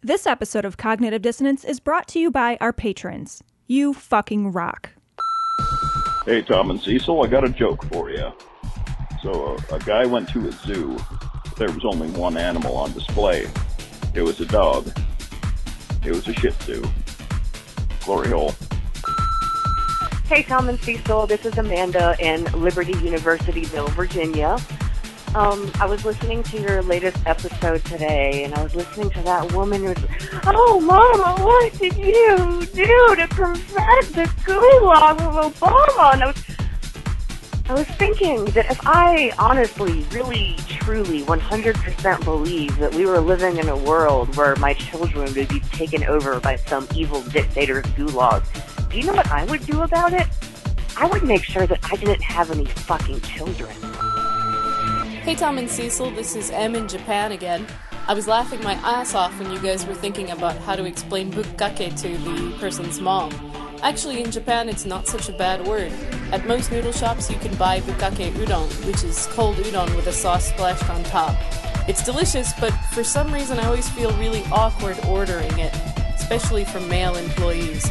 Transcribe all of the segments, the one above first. This episode of Cognitive Dissonance is brought to you by our patrons. You fucking rock. Hey, Tom and Cecil, I got a joke for you. So a guy went to a zoo. There was only one animal on display. It was a dog. It was a Shih Tzu. Glory hole. Hey, Tom and Cecil, this is Amanda in Liberty Universityville, Virginia. I was listening to your latest episode today, and I was listening to that woman who was, "Oh, Mama, what did you do to prevent the gulag of Obama?" And I was thinking that if I honestly, really, truly, 100% believe that we were living in a world where my children would be taken over by some evil dictator's gulag, do you know what I would do about it? I would make sure that I didn't have any fucking children. Hey, Tom and Cecil, this is M in Japan again. I was laughing my ass off when you guys were thinking about how to explain bukkake to the person's mom. Actually, in Japan, it's not such a bad word. At most noodle shops, you can buy bukkake udon, which is cold udon with a sauce splashed on top. It's delicious, but for some reason, I always feel really awkward ordering it, especially from male employees.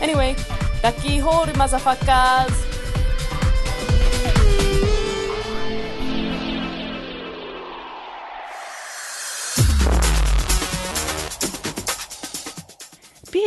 Anyway, ducky hole, motherfuckers! Be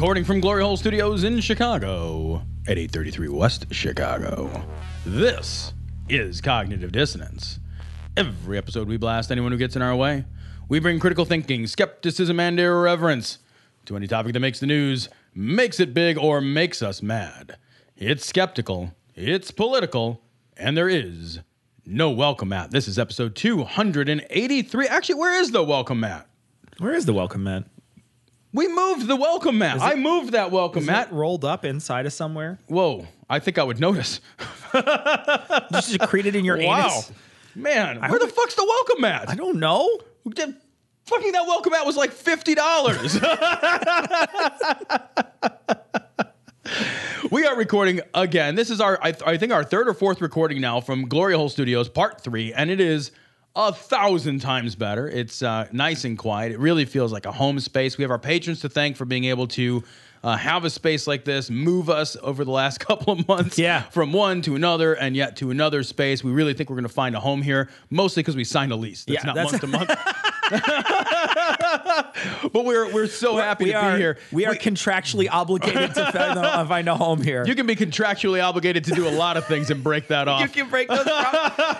Recording from Glory Hole Studios in Chicago at 833 West Chicago. This is Cognitive Dissonance. Every episode we blast anyone who gets in our way. We bring critical thinking, skepticism, and irreverence to any topic that makes the news, makes it big, or makes us mad. It's skeptical, it's political, and there is no welcome mat. This is episode 283. Actually, where is the welcome mat? Where is the welcome mat? We moved the welcome mat. I moved that welcome mat. Is it rolled up inside of somewhere? Whoa, I think I would notice. You secreted in your anus? Wow. Man, where the fuck's the welcome mat? I don't know. Fucking that welcome mat was like $50. We are recording again. This is our third or fourth recording now from Glory Hole Studios, part 3, and it is 1,000 times better. It's nice and quiet. It really feels like a home space. We have our patrons to thank for being able to have a space like this, move us over the last couple of months from one to another and yet to another space. We really think we're going to find a home here, mostly because we signed a lease. That's not month to month. But we're so happy to be here. We are contractually obligated to find a home here. You can be contractually obligated to do a lot of things and break that off. You can break those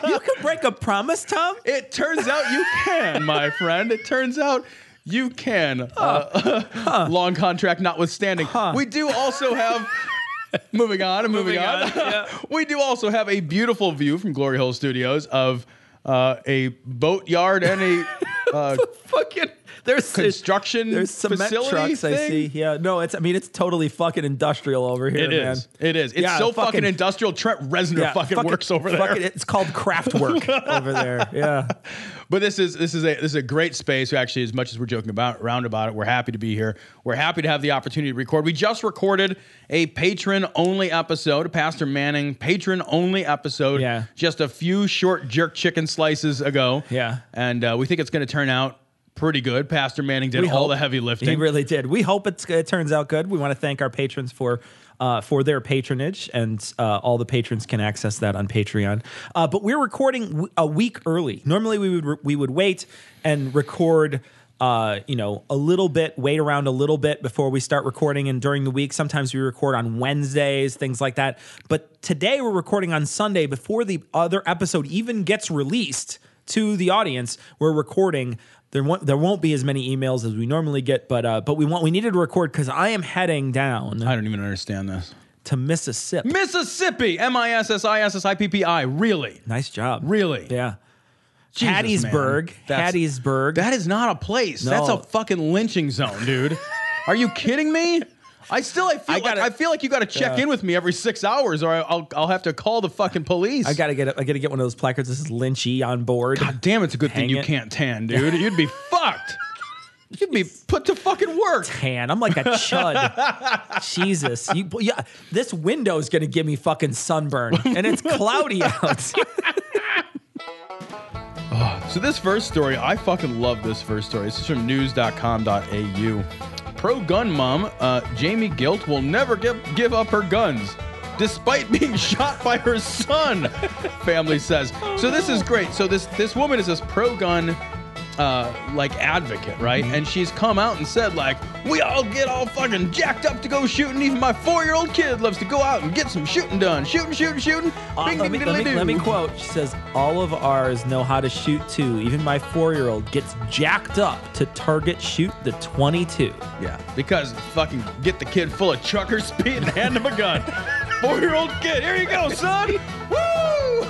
you can break a promise, Tom? It turns out you can, my friend. It turns out you can. Long contract notwithstanding. We do also have... Moving on. Yeah. We do also have a beautiful view from Glory Hole Studios of a boatyard and a fucking... There's construction. There's cement trucks thing. I see. Yeah, no, it's totally fucking industrial over here. It is. It's so fucking industrial. Trent Reznor fucking works over there. It's called craft work over there. Yeah. But this is a great space. Actually, as much as we're joking around about it, we're happy to be here. We're happy to have the opportunity to record. We just recorded a patron-only episode, a Pastor Manning patron-only episode, just a few short jerk chicken slices ago. Yeah. And we think it's going to turn out pretty good. Pastor Manning did all the heavy lifting. He really did. We hope it turns out good. We want to thank our patrons for their patronage, and all the patrons can access that on Patreon. But we're recording a week early. Normally, we would wait and record a little bit, wait around a little bit before we start recording, and during the week, sometimes we record on Wednesdays, things like that. But today, we're recording on Sunday before the other episode even gets released to the audience. We're recording. There won't be as many emails as we normally get, but we needed to record because I am heading down. I don't even understand this. To Mississippi. Mississippi. MISSISSIPPI. Really. Nice job. Really. Yeah. Jesus, Hattiesburg. Hattiesburg. That is not a place. No. That's a fucking lynching zone, dude. Are you kidding me? I feel like you got to check in with me every 6 hours, or I'll have to call the fucking police. I gotta get one of those placards. This is Lynchy on board. God damn, it's a good thing you can't tan, dude. You'd be fucked. You'd be put to fucking work. Tan. I'm like a chud. Jesus. Yeah, this window is gonna give me fucking sunburn, and it's cloudy out. So this first story, I fucking love this first story. This is from news.com.au. Pro-gun mom, Jamie Gilt, will never give up her guns, despite being shot by her son, family says. So this is great. So this woman is this pro-gun advocate, right? Mm-hmm. And she's come out and said, like, we all get all fucking jacked up to go shooting. Even my 4-year-old kid loves to go out and get some shooting done. Shooting. Let me quote. She says, all of ours know how to shoot too. Even my 4-year-old gets jacked up to target shoot the 22. Yeah, because fucking get the kid full of trucker speed and hand him a gun. 4-year-old kid, here you go, son. Woo!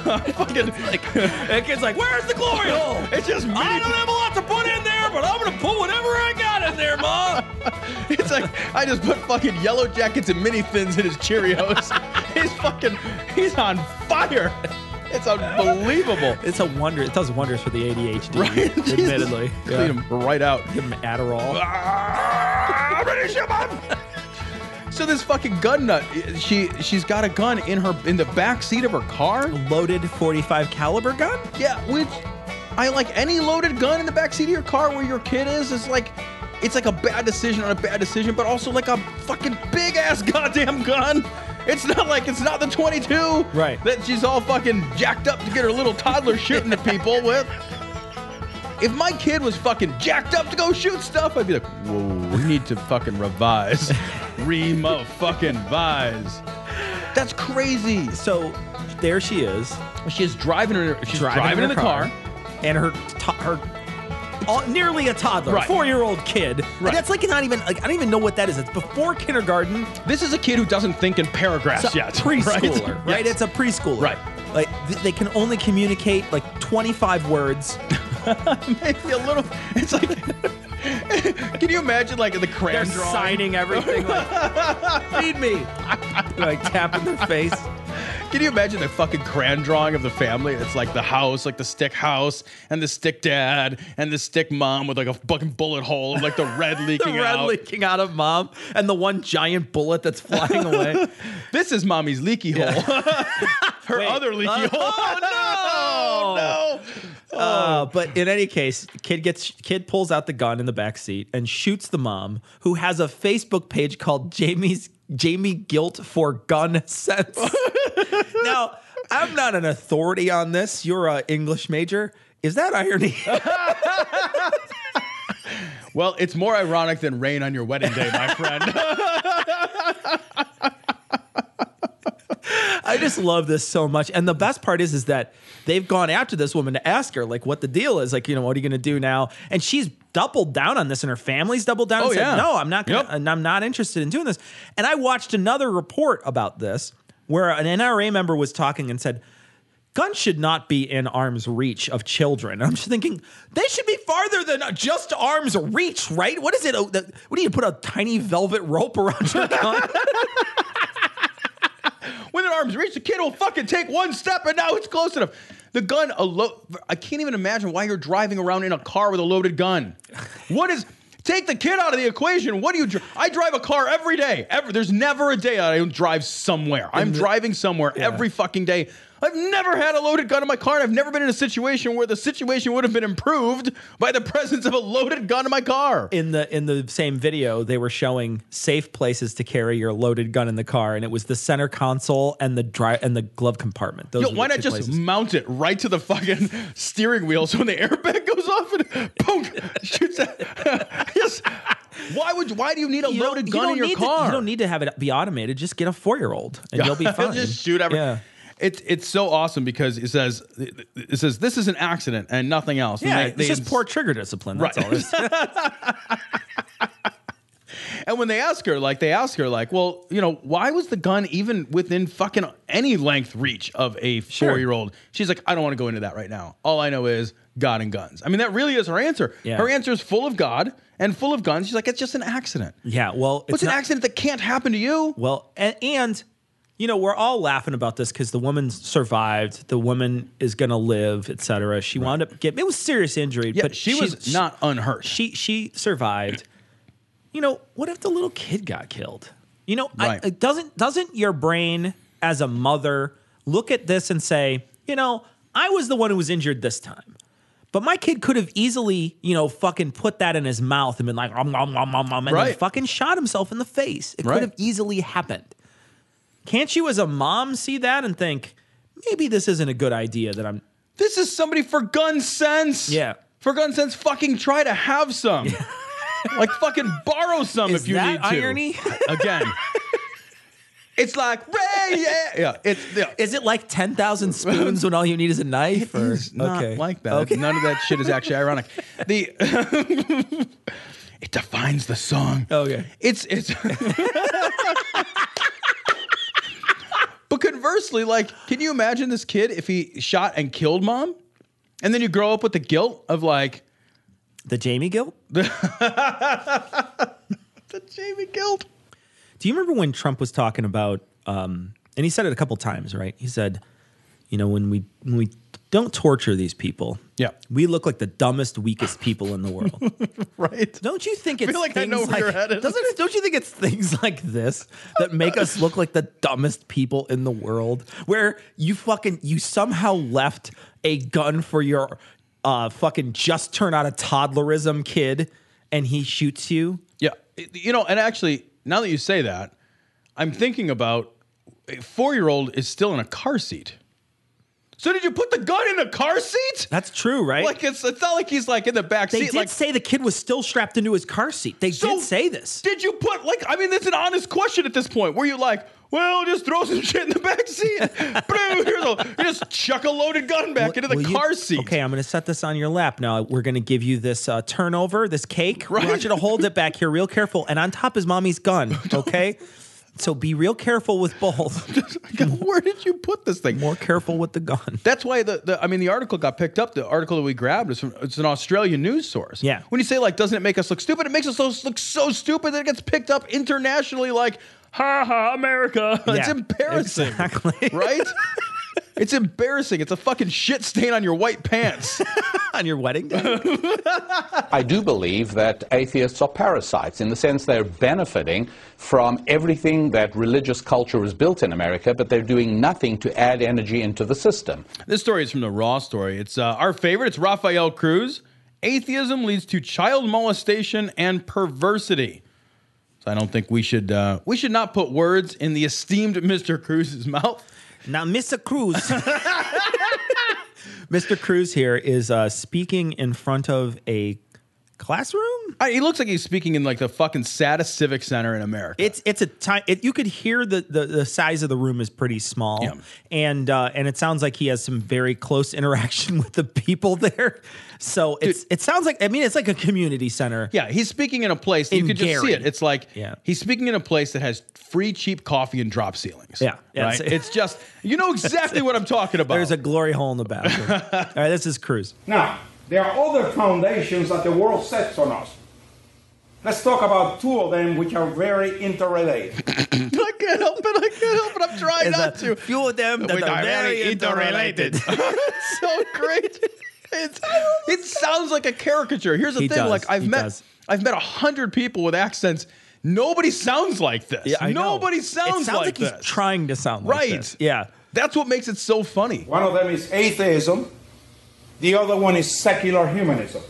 That kid's like, where's the glory hole? It's just me. I don't have a lot to put in there, but I'm gonna put whatever I got in there, Mom. It's like I just put fucking Yellow Jackets and mini fins in his Cheerios. He's on fire. It's unbelievable. It's a wonder. It does wonders for the ADHD, right? Admittedly. Yeah. Clean him right out. Give him Adderall. I'm ready to shoot, Mom. So this fucking gun nut, she's got a gun in the back seat of her car, a loaded .45 caliber gun. Yeah, which I like any loaded gun in the back seat of your car where your kid is like, it's like a bad decision on a bad decision, but also like a fucking big ass goddamn gun. It's not like it's not the .22, right? That she's all fucking jacked up to get her little toddler shooting at people with. If my kid was fucking jacked up to go shoot stuff, I'd be like, whoa, we need to fucking revise. Remo-fucking-vise. That's crazy. So there she is. She's driving in the car. And nearly a toddler, right. 4-year-old kid. Right. That's like not even, like, I don't even know what that is. It's before kindergarten. This is a kid who doesn't think in paragraphs yet. Preschooler, right? Yes. It's a preschooler. Right. Like they can only communicate like 25 words. Maybe a little. It's like, can you imagine like the crayon they're drawing? Signing everything like, feed me. Like tapping their face. Can you imagine the fucking crayon drawing of the family? It's like the house, like the stick house and the stick dad and the stick mom with like a fucking bullet hole and like the red leaking out. The red leaking out of mom and the one giant bullet that's flying away. This is mommy's leaky hole. Her other leaky hole. Oh, no. But in any case, kid pulls out the gun in the back seat and shoots the mom, who has a Facebook page called Jamie Gilt for Gun Sense. Now, I'm not an authority on this. You're an English major. Is that irony? Well, it's more ironic than rain on your wedding day, my friend. I just love this so much. And the best part is that they've gone after this woman to ask her, like, what the deal is. Like, you know, what are you going to do now? And she's doubled down on this, and her family's doubled down and said, no, I'm not gonna, and I'm not interested in doing this. And I watched another report about this where an NRA member was talking and said, guns should not be in arm's reach of children. And I'm just thinking, they should be farther than just arm's reach, right? What is it? What do you put a tiny velvet rope around your gun? Within arm's reach, the kid will fucking take one step, and now it's close enough. The gun alone, I can't even imagine why you're driving around in a car with a loaded gun. Take the kid out of the equation. What do you drive? I drive a car every day. There's never a day I don't drive somewhere. I'm driving somewhere every fucking day. I've never had a loaded gun in my car, and I've never been in a situation where the situation would have been improved by the presence of a loaded gun in my car. In the same video, they were showing safe places to carry your loaded gun in the car, and it was the center console and the glove compartment. Those why not just mount it right to the fucking steering wheel so when the airbag goes off and boom, shoots at yes. Why do you need a loaded gun in your car? You don't need to have it be automated. Just get a 4-year-old, and you'll be fine. Just shoot everything. Yeah. It's so awesome because it says this is an accident and nothing else. Yeah, it's just poor trigger discipline. That's all it is. And when they ask her, well, you know, why was the gun even within fucking any length reach of a four-year-old? Sure. She's like, I don't want to go into that right now. All I know is God and guns. I mean, that really is her answer. Yeah. Her answer is full of God and full of guns. She's like, it's just an accident. Yeah, well, it's an accident that can't happen to you. Well, and you know, we're all laughing about this because the woman survived. The woman is going to live, et cetera. She wound up getting, it was serious injury, yeah, but she was not unhurt. She survived. You know, what if the little kid got killed? You know, doesn't your brain as a mother look at this and say, you know, I was the one who was injured this time, but my kid could have easily, you know, fucking put that in his mouth and been like, and then fucking shot himself in the face. It could have easily happened. Can't you as a mom see that and think, maybe this isn't a good idea that I'm... This is somebody for gun sense. Yeah. For gun sense, fucking try to have some. Yeah. Like fucking borrow some if you need to. Is that irony? Again. It's like, Ray, yeah. Is it like 10,000 spoons when all you need is a knife? It's not like that. Okay. None of that shit is actually ironic. It defines the song. Okay. It's... But conversely, like, can you imagine this kid if he shot and killed mom? And then you grow up with the guilt of, like... The Jamie guilt? The Jamie guilt. Do you remember when Trump was talking about... and he said it a couple times, right? He said, you know, when we don't torture these people, we look like the dumbest, weakest people in the world. Right. Don't you think it's don't you think it's things like this that make us look like the dumbest people in the world? Where you somehow left a gun for your fucking just turn out of toddlerism kid and he shoots you? Yeah. You know, and actually, now that you say that, I'm thinking about a 4-year-old is still in a car seat. So did you put the gun in a car seat? That's true, right? Like it's not like he's like in the back seat. They did say the kid was still strapped into his car seat. They did say this. Did you put that's an honest question at this point. Were you like, well, just throw some shit in the back seat. You just chuck a loaded gun back into the car seat. Okay, I'm going to set this on your lap. Now we're going to give you this turnover, this cake. Right? I want you to hold it back here real careful. And on top is mommy's gun, okay? So be real careful with both. Where did you put this thing? More careful with the gun. That's why the article got picked up. The article that we grabbed is it's an Australian news source. Yeah. When you say like, doesn't it make us look stupid? It makes us look so stupid that it gets picked up internationally. Like, ha ha, America. Yeah, it's embarrassing. Exactly. Right? It's embarrassing. It's a fucking shit stain on your white pants. On your wedding day? I do believe that atheists are parasites in the sense they're benefiting from everything that religious culture is built in America, but they're doing nothing to add energy into the system. This story is from the Raw Story. It's our favorite. It's Rafael Cruz. Atheism leads to child molestation and perversity. So I don't think we should not put words in the esteemed Mr. Cruz's mouth. Now, Mr. Cruz. Mr. Cruz here is speaking in front of a classroom. He looks like he's speaking in like the fucking saddest civic center in America. It's a time. You could hear the size of the room is pretty small, yeah. And it sounds like he has some very close interaction with the people there. So it sounds like it's like a community center. Yeah, he's speaking in a place that you could just see it. It's like he's speaking in a place that has free cheap coffee and drop ceilings. Yeah, right. It's just exactly what I'm talking about. There's a glory hole in the bathroom. All right, this is Cruz. Now, there are other foundations that the world sets on us. Let's talk about two of them, which are very interrelated. I can't help it. I'm trying not to. Few of them that are very interrelated. So great. It sounds like a caricature. Here's the thing: I've met 100 people with accents. Nobody sounds like this. Yeah, nobody sounds like this. It sounds like he's trying to sound like this. Right. Yeah. That's what makes it so funny. One of them is atheism. The other one is secular humanism.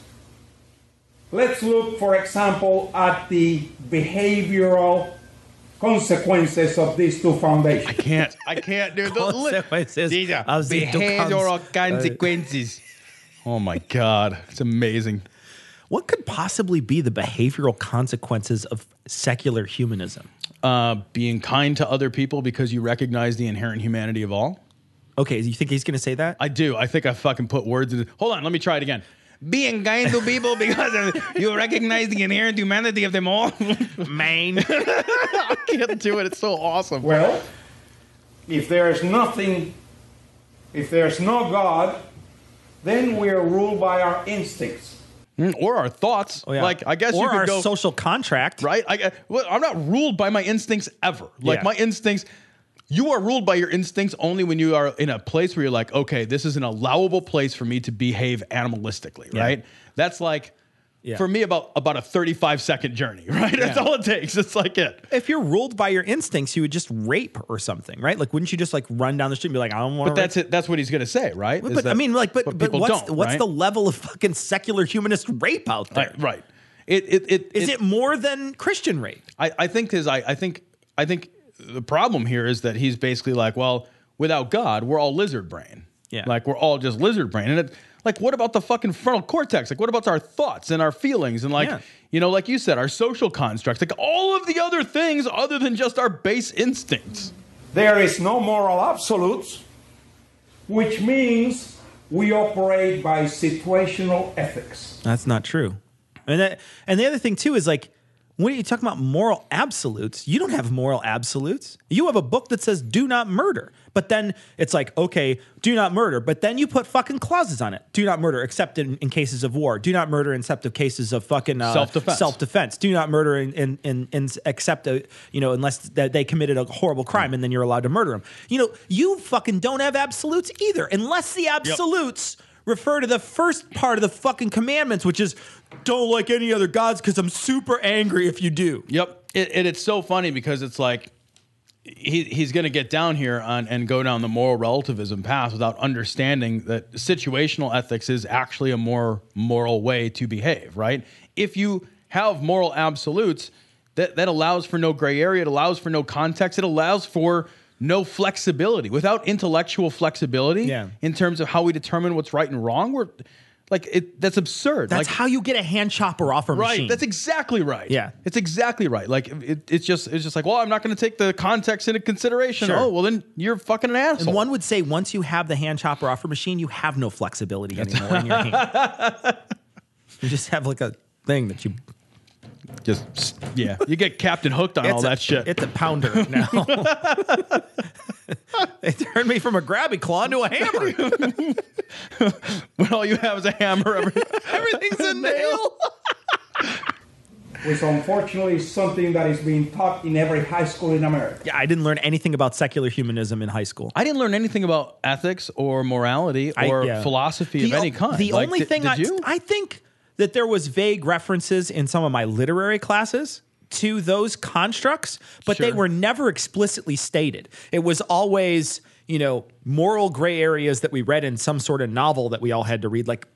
Let's look, for example, at the behavioral consequences of these two foundations. I can't do consequences. These are behavioral consequences. Oh my God, it's amazing. What could possibly be the behavioral consequences of secular humanism? Being kind to other people because you recognize the inherent humanity of all. Okay, you think he's going to say that? I do. I think I fucking put words in it. Hold on, let me try it again. being kind to people because you recognize the inherent humanity of them all. Man. I can't do it. It's so awesome. Well, if there is nothing, if there is no God, then we are ruled by our instincts. Or our thoughts. Oh, yeah. Like, I guess or you could go... Or our social contract. Right? I'm not ruled by my instincts ever. Like, yeah. My instincts... You are ruled by your instincts only when you are in a place where you're like, okay, this is an allowable place for me to behave animalistically, yeah. Right? That's like, yeah. For me, about a 35-second journey, right? Yeah. That's all it takes. It's like it. If you're ruled by your instincts, you would just rape or something, right? Like, wouldn't you just like run down the street and be like, I don't want to? But that's it. That's what he's going to say, right? But I mean, like, but what's the level of fucking secular humanist rape out there? Right. Is it more than Christian rape? I think. The problem here is that he's basically like, well, without God, we're all lizard brain. Yeah. Like, we're all just lizard brain. And what about the fucking frontal cortex? Like, what about our thoughts and our feelings? And like you said, our social constructs, like all of the other things other than just our base instincts. There is no moral absolutes, which means we operate by situational ethics. That's not true. And the other thing, too, is like, when you talk about moral absolutes, you don't have moral absolutes. You have a book that says do not murder, but then it's like, okay, do not murder, but then you put fucking clauses on it. Do not murder except in cases of war. Do not murder except of cases of fucking self-defense. Do not murder unless they committed a horrible crime, and then you're allowed to murder them. You know, you fucking don't have absolutes either, unless the absolutes... Yep. Refer to the first part of the fucking commandments, which is don't like any other gods because I'm super angry if you do. Yep. It's so funny because it's like he's going to get down here and go down the moral relativism path without understanding that situational ethics is actually a more moral way to behave, right? If you have moral absolutes, that allows for no gray area. It allows for no context. It allows for... no flexibility. Without intellectual flexibility in terms of how we determine what's right and wrong, we're like, that's absurd. That's like, how you get a hand chopper off a machine. Right, that's exactly right. Yeah. It's exactly right. Like, it's just like, well, I'm not going to take the context into consideration. Sure. Oh, well, then you're fucking an asshole. And one would say once you have the hand chopper offer machine, you have no flexibility anymore in your hand. You just have like a thing that you... Just, yeah, you get Captain Hooked on all that shit. It's a pounder now. They turned me from a grabby claw into a hammer. When all you have is a hammer, everything's a nail. Which unfortunately is something that is being taught in every high school in America. Yeah, I didn't learn anything about secular humanism in high school. I didn't learn anything about ethics or morality or philosophy of any kind. The only thing I think... that there was vague references in some of my literary classes to those constructs, but sure. They were never explicitly stated. It was always, you know, moral gray areas that we read in some sort of novel that we all had to read, like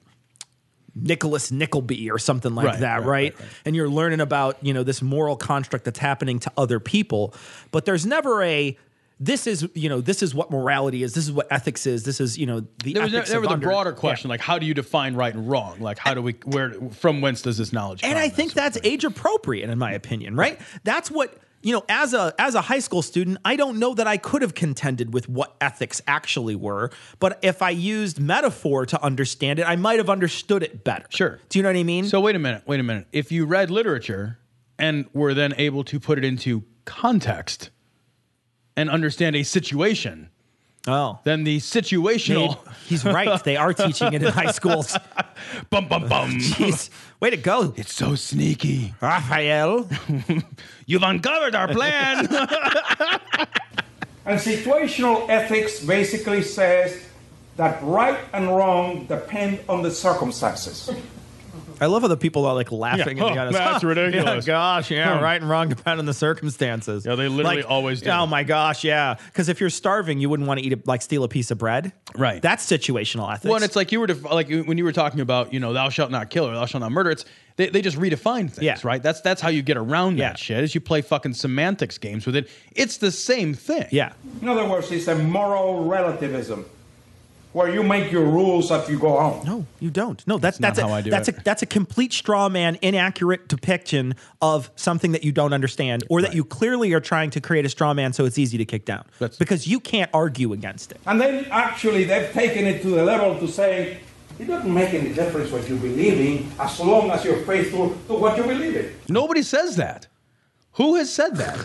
Nicholas Nickleby or something like that, right? And you're learning about, you know, this moral construct that's happening to other people, but there's never a... This is what morality is. This is what ethics is. This is, you know, the ethics. There was a broader question, like how do you define right and wrong? Like from whence does this knowledge come? And I think that's age appropriate in my opinion, right? That's what, you know, as a high school student, I don't know that I could have contended with what ethics actually were, but if I used metaphor to understand it, I might have understood it better. Sure. Do you know what I mean? So wait a minute. If you read literature and were then able to put it into context and understand a situation, then the situational... He's right. They are teaching it in high schools. Bum, bum, bum. Jeez. Way to go. It's so sneaky. Rafael. You've uncovered our plan. And situational ethics basically says that right and wrong depend on the circumstances. I love how the people are like laughing at the honest. That's ridiculous. Yeah, gosh, right and wrong depend on the circumstances. Yeah, they literally like, always do. Oh my gosh, yeah. Because if you're starving, you wouldn't want to steal a piece of bread. Right. That's situational ethics. Well, and it's like you were like when you were talking about, you know, thou shalt not kill or thou shalt not murder. It's they just redefine things, right? That's how you get around that shit. Is you play fucking semantics games with it. It's the same thing. Yeah. In other words, it's a moral relativism, where you make your rules after you go home. No, you don't. No, that's a complete straw man, inaccurate depiction of something that you don't understand or that you clearly are trying to create a straw man so it's easy to kick down. Because you can't argue against it. And then actually they've taken it to the level to say It doesn't make any difference what you believe in as long as you're faithful to what you believe in. Nobody says that. Who has said that?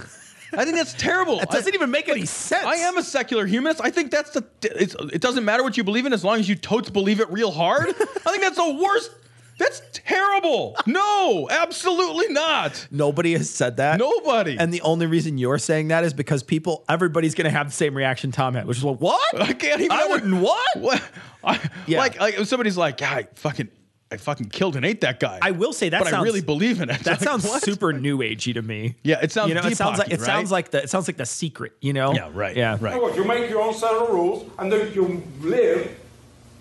I think that's terrible. It doesn't even make any sense. I am a secular humanist. I think that's it doesn't matter what you believe in as long as you totes believe it real hard. I think that's the worst. That's terrible. No, absolutely not. Nobody has said that. Nobody. And the only reason you're saying that is because everybody's going to have the same reaction Tom had, which is like, what? I can't even. I wouldn't what? Yeah. Like somebody's like, yeah, I fucking killed and ate that guy. I will say that, but I really believe in it. That sounds what? Super new agey to me. Yeah, it sounds. You know, it sounds like right? it sounds like the secret. You know. Yeah. Right. Yeah. Right. You know what, you make your own set of rules, and then you live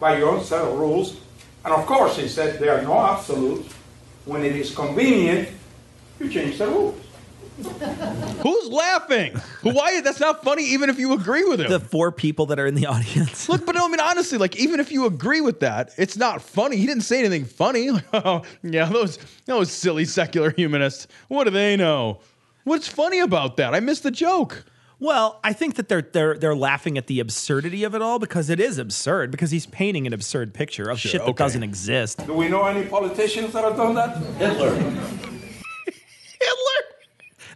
by your own set of rules. And of course, he said there are no absolutes. When it is convenient, you change the rules. Who's laughing? Why? That's not funny, even if you agree with it. The four people that are in the audience. Look, but no, I mean, honestly, like, even if you agree with that, it's not funny. He didn't say anything funny. Like, oh, yeah, those silly secular humanists. What do they know? What's funny about that? I missed the joke. Well, I think that they're laughing at the absurdity of it all because it is absurd, because he's painting an absurd picture of shit that doesn't exist. Do we know any politicians that have done that? Hitler. Hitler?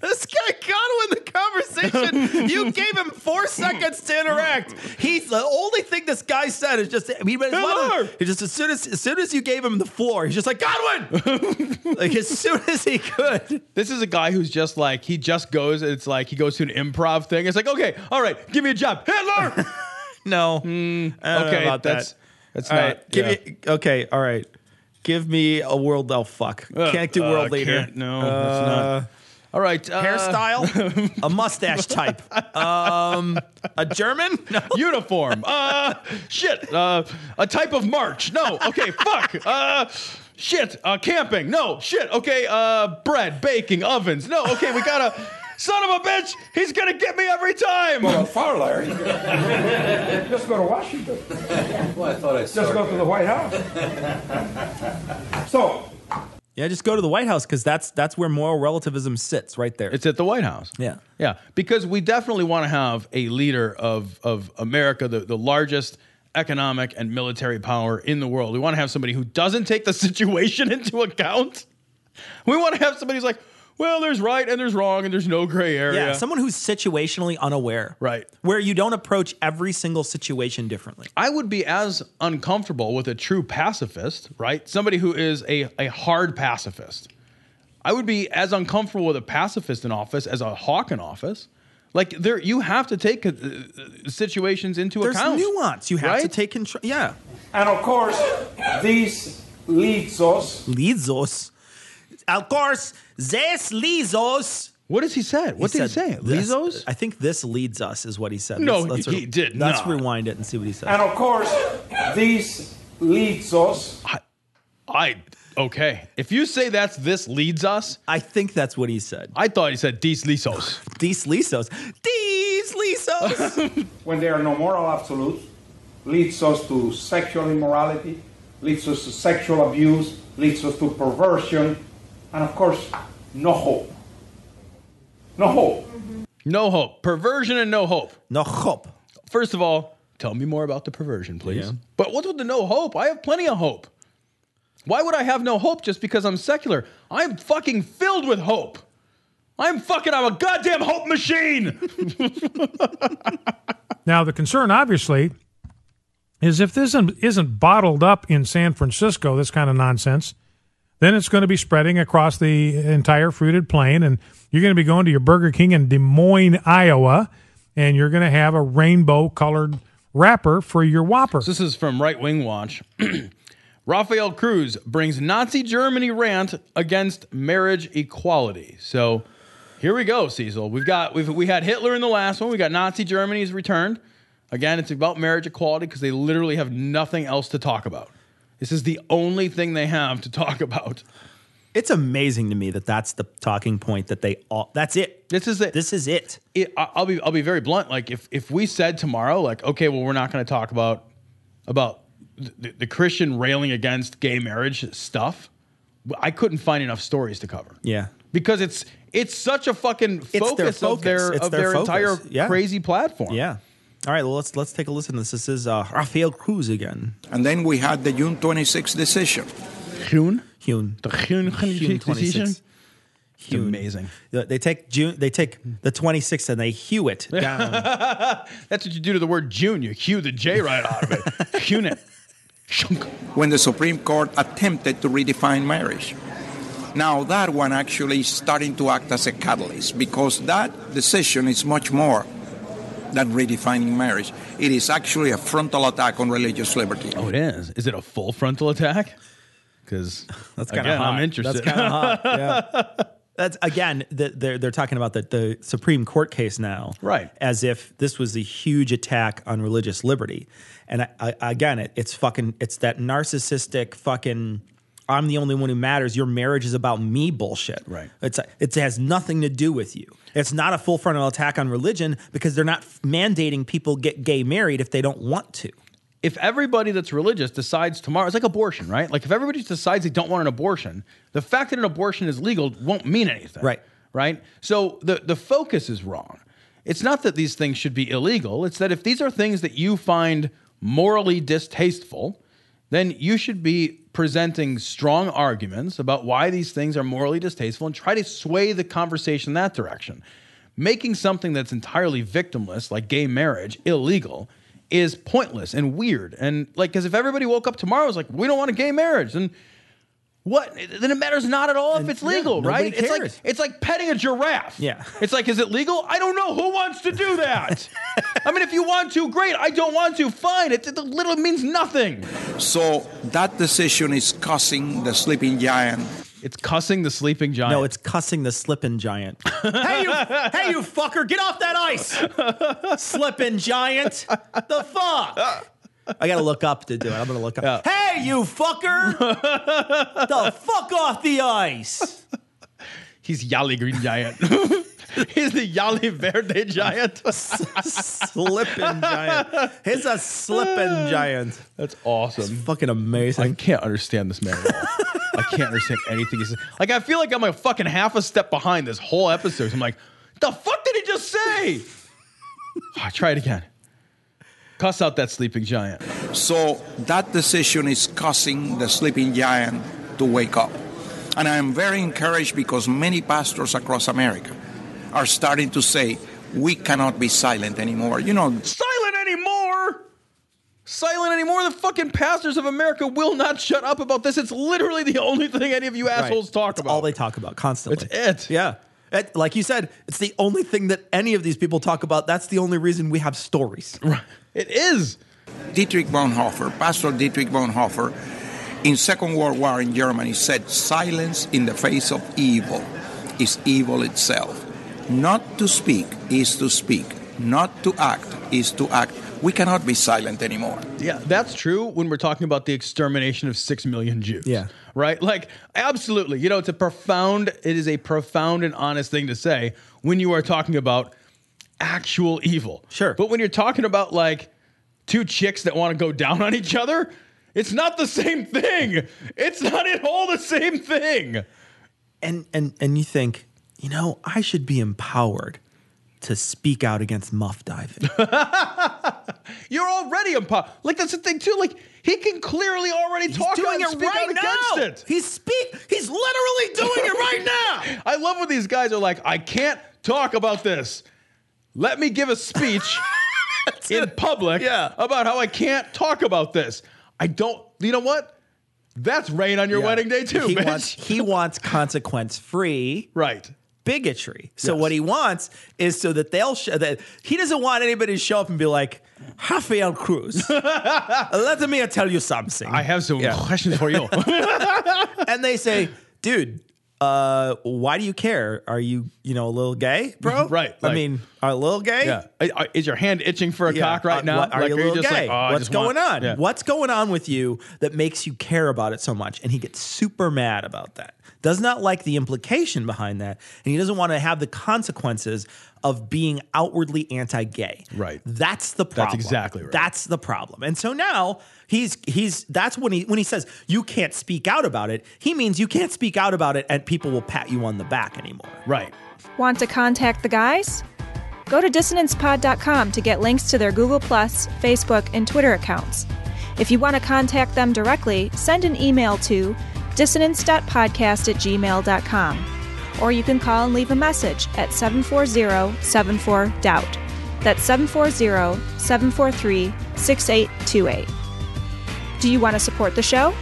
This guy got in the conversation. You gave him 4 seconds to interact. He's the only thing this guy said is just as soon as you gave him the floor, he's just like Godwin, like as soon as he could. This is a guy who's just like he just goes. It's like he goes to an improv thing. It's like okay, all right, give me a job, Hitler. No, I don't know about that's all not. Right, give me a world. I'll fuck. Can't do world leader. No, it's not. All right. Hairstyle? A mustache type. A German? No. Uniform. Shit. A type of march. No. Okay, fuck. Shit. Camping. No. Shit. Okay, bread, baking, ovens. No. Okay, we got a... Son of a bitch! He's gonna get me every time! Well, far, Larry. Just go to Washington. Well, I thought I saw Just go to the White House. So... Yeah, just go to the White House because that's where moral relativism sits right there. It's at the White House. Yeah. Yeah, because we definitely want to have a leader of America, the largest economic and military power in the world. We want to have somebody who doesn't take the situation into account. We want to have somebody who's like, well, there's right and there's wrong and there's no gray area. Yeah, someone who's situationally unaware. Right. Where you don't approach every single situation differently. I would be as uncomfortable with a true pacifist, right? Somebody who is a hard pacifist. I would be as uncomfortable with a pacifist in office as a hawk in office. Like, there, you have to take situations into account. There's nuance. You have to take control. Yeah. And of course, this leads us. Of course, this leads us. What does he say? What did he say? Leads us? I think this leads us is what he said. No, he did not. Let's rewind it and see what he said. And of course, this leads us. Okay. If you say that's this leads us. I think that's what he said. I thought he said these leads us. These leads us. These leads us. When there are no moral absolutes, leads us to sexual immorality, leads us to sexual abuse, leads us to perversion, and of course, no hope. No hope. Mm-hmm. No hope. Perversion and no hope. No hope. First of all, tell me more about the perversion, please. Yeah. But what's with the no hope? I have plenty of hope. Why would I have no hope just because I'm secular? I'm fucking filled with hope. I'm a goddamn hope machine. Now, the concern, obviously, is if this isn't bottled up in San Francisco, this kind of nonsense, then it's going to be spreading across the entire fruited plain, and you're going to be going to your Burger King in Des Moines, Iowa, and you're going to have a rainbow-colored wrapper for your Whopper. So this is from Right Wing Watch. Rafael Cruz brings Nazi Germany rant against marriage equality. So here we go, Cecil. We had Hitler in the last one. We got Nazi Germany's returned. Again, it's about marriage equality because they literally have nothing else to talk about. This is the only thing they have to talk about. It's amazing to me that that's the talking point that they all... That's it. This is it. I'll be very blunt. Like, if we said tomorrow, like, okay, well, we're not going to talk about the Christian railing against gay marriage stuff, I couldn't find enough stories to cover. Yeah. Because it's such a fucking focus of their entire crazy platform. Yeah. All right, well, let's take a listen. This is Rafael Cruz again. And then we had the June 26 decision. June 26. Hew. Amazing. They take June. They take the 26th and they hew it down. That's what you do to the word June. You hew the J right out of it. Hew it. Shunk. When the Supreme Court attempted to redefine marriage. Now that one actually is starting to act as a catalyst, because that decision is much more than redefining marriage. It is actually a frontal attack on religious liberty. Oh, it is. Is it a full frontal attack? Because that's kind of hot. I'm interested. That's kind of hot. Yeah. That's, again, they're talking about the Supreme Court case now, right? As if this was a huge attack on religious liberty. And it's that narcissistic fucking "I'm the only one who matters. Your marriage is about me" bullshit. Right. It has nothing to do with you. It's not a full frontal attack on religion because they're not mandating people get gay married if they don't want to. If everybody that's religious decides tomorrow, it's like abortion, right? Like if everybody decides they don't want an abortion, the fact that an abortion is legal won't mean anything. Right. Right? So the focus is wrong. It's not that these things should be illegal. It's that if these are things that you find morally distasteful, then you should be presenting strong arguments about why these things are morally distasteful and try to sway the conversation in that direction. Making something that's entirely victimless, like gay marriage, illegal is pointless and weird. And like, because if everybody woke up tomorrow and was like, "We don't want a gay marriage," then what? Then it matters not at all if it's legal, right? Cares. It's like petting a giraffe. Yeah. It's like, is it legal? I don't know. Who wants to do that? I mean, if you want to, great. I don't want to, fine. It literally means nothing. So that decision is cussing the sleeping giant. It's cussing the sleeping giant. No, it's cussing the slipping giant. hey, you fucker, get off that ice, slipping giant. The fuck? I gotta look up to do it. I'm gonna look up. Yeah. Hey, you fucker, the fuck off the ice. He's Yali Green Giant. He's the Yali Verde Giant. Slipping giant. He's a slipping giant. That's awesome. It's fucking amazing. I can't understand this man at all. I can't understand anything he says. Like, I feel like I'm a fucking half a step behind this whole episode. So I'm like, the fuck did he just say? Try it again. Cuss out that sleeping giant. So that decision is cussing the sleeping giant to wake up. And I am very encouraged because many pastors across America are starting to say, we cannot be silent anymore. You know, silent anymore? Silent anymore? The fucking pastors of America will not shut up about this. It's literally the only thing any of you assholes talk about. All they talk about constantly. It's it. Yeah. It, like you said, it's the only thing that any of these people talk about. That's the only reason we have stories. Right. It is. Dietrich Bonhoeffer, Pastor Dietrich Bonhoeffer, in Second World War in Germany said, "Silence in the face of evil is evil itself. Not to speak is to speak. Not to act is to act." We cannot be silent anymore. Yeah, that's true when we're talking about the extermination of 6 million Jews. Yeah. Right? Like, absolutely. You know, it is a profound and honest thing to say when you are talking about actual evil. Sure. But when you're talking about, like, two chicks that want to go down on each other, it's not the same thing. It's not at all the same thing. And you think, you know, I should be empowered to speak out against muff diving. You're already empowered. Like, that's the thing, too. Like, he can clearly already talk about it right now. Against it. He's literally doing it right now. I love when these guys are like, I can't talk about this. Let me give a speech in public about how I can't talk about this. I don't, you know what? That's rain on your wedding day, too, bitch. He wants consequence-free. Right. Bigotry. So what he wants is so that they'll show that he doesn't want anybody to show up and be like, Rafael Cruz, let me tell you something. I have some questions for you. And they say, dude, why do you care? Are you a little gay, bro? Right. Like, I mean, are you a little gay? Yeah. Is your hand itching for a cock right now? Are you a little gay? What's going on? Yeah. What's going on with you that makes you care about it so much? And he gets super mad about that. Does not like the implication behind that, and he doesn't want to have the consequences of being outwardly anti-gay. Right. That's the problem. That's exactly right. That's the problem. And so now that's when he says you can't speak out about it, he means you can't speak out about it and people will pat you on the back anymore. Right. Want to contact the guys? Go to dissonancepod.com to get links to their Google+, Facebook, and Twitter accounts. If you want to contact them directly, send an email to dissonance.podcast@gmail.com. Or you can call and leave a message at 740-74-DOUBT. That's 740-743-6828. Do you want to support the show?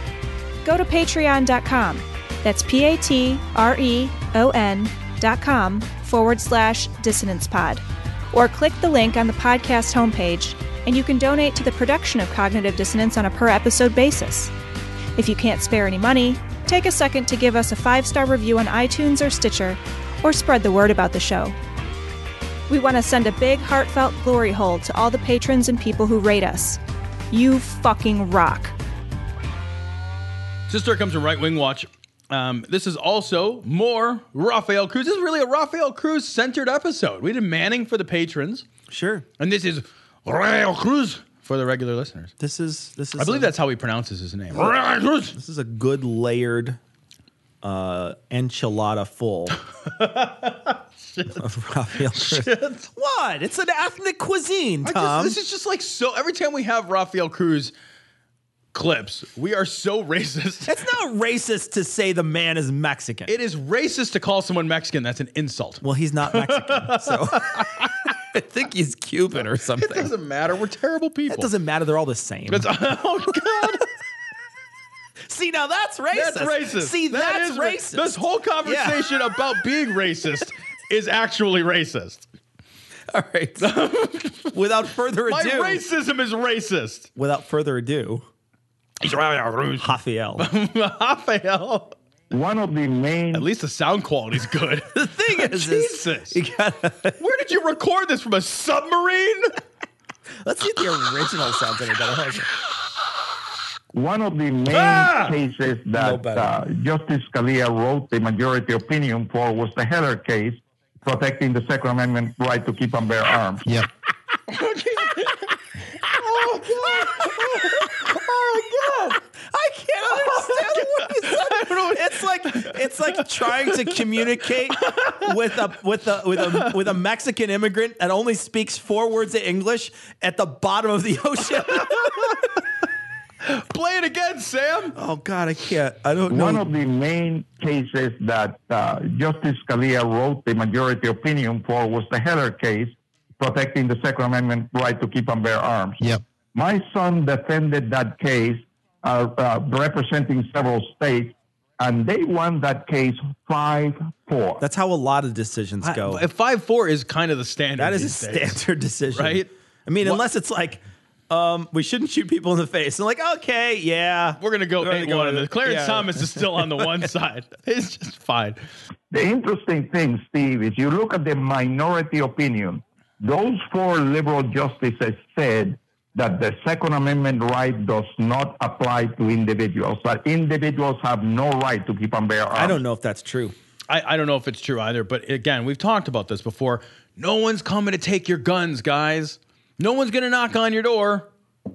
Go to patreon.com. That's patreon.com/dissonancepod. Or click the link on the podcast homepage, and you can donate to the production of Cognitive Dissonance on a per-episode basis. If you can't spare any money, take a second to give us a 5-star review on iTunes or Stitcher, or spread the word about the show. We want to send a big, heartfelt glory hole to all the patrons and people who rate us. You fucking rock. Sister comes from Right Wing Watch. This is also more Rafael Cruz. This is really a Rafael Cruz-centered episode. We did Manning for the patrons. Sure. And this is Rafael Cruz for the regular listeners. This is. I believe that's how he pronounces his name. Rafael Cruz. This is a good layered enchilada full. Shit. Of Rafael Cruz. Shit. What? It's an ethnic cuisine, Tom. This is just like so. Every time we have Rafael Cruz clips, we are so racist. It's not racist to say the man is Mexican. It is racist to call someone Mexican. That's an insult. Well, he's not Mexican, so I think he's Cuban or something. It doesn't matter. We're terrible people. It doesn't matter. They're all the same. Oh, God. See, now that's racist. That's racist. See, that's racist. This whole conversation about being racist is actually racist. All right. Without further ado. My racism is racist. Without further ado. Rafael. One of the main. At least the sound quality is good. The thing is, Jesus. Where did you record this from? A submarine? Let's get the original sound that I got. One of the main cases that Justice Scalia wrote the majority opinion for was the Heller case, protecting the Second Amendment right to keep and bear arms. Yeah. Oh, God. I can't understand what he's saying. It's like trying to communicate with a Mexican immigrant that only speaks 4 words of English at the bottom of the ocean. Play it again, Sam. Oh, God, I can't. I don't know. One of the main cases that Justice Scalia wrote the majority opinion for was the Heller case, protecting the Second Amendment right to keep and bear arms. Yep. My son defended that case, representing several states, and they won that case 5-4. That's how a lot of decisions go. 5-4 is kind of the standard. That is a standard decision. Right? I mean, unless it's like, we shouldn't shoot people in the face. And like, okay, yeah. We're going to go 8-1 on this. Clarence Thomas is still on the one side. It's just fine. The interesting thing, Steve, is you look at the minority opinion. Those 4 liberal justices said that the Second Amendment right does not apply to individuals, that individuals have no right to keep and bear arms. I don't know if that's true. I don't know if it's true either. But again, we've talked about this before. No one's coming to take your guns, guys. No one's going to knock on your door. Do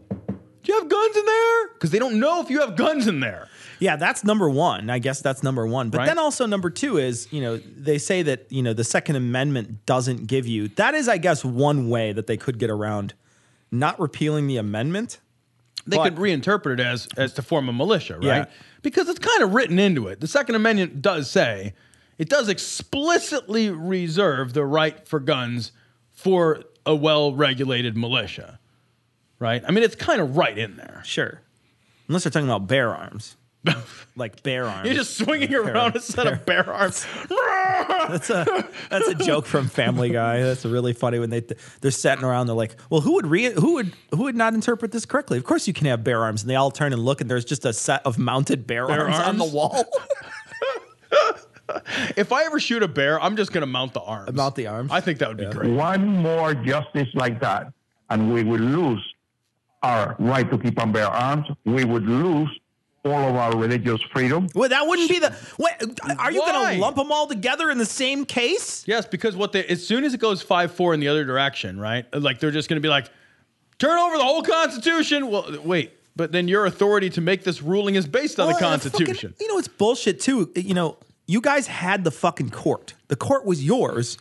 you have guns in there? Because they don't know if you have guns in there. Yeah, that's number one. I guess that's number one. But then also number 2 is, they say that, the Second Amendment doesn't give you. That is, I guess, one way that they could get around not repealing the amendment. They could reinterpret it as to form a militia, right? Yeah. Because it's kind of written into it. The Second Amendment does say, it does explicitly reserve the right for guns for a well-regulated militia, right? I mean, it's kind of right in there. Sure. Unless they're talking about bear arms. Like bear arms. You're just swinging around a set of bear arms. That's a joke from Family Guy. That's really funny when they're sitting around. They're like, well, who would not interpret this correctly? Of course you can have bear arms. And they all turn and look, and there's just a set of mounted bear arms on the wall. If I ever shoot a bear, I'm just going to mount the arms. Mount the arms? I think that would be great. One more justice like that, and we would lose our right to keep and bear arms. We would lose all of our religious freedom. Well, that wouldn't be the... Are you going to lump them all together in the same case? Yes, because as soon as it goes 5-4 in the other direction, right? Like, they're just going to be like, turn over the whole Constitution. Well, wait. But then your authority to make this ruling is based on the Constitution. It's bullshit, too. You guys had the fucking court. The court was yours,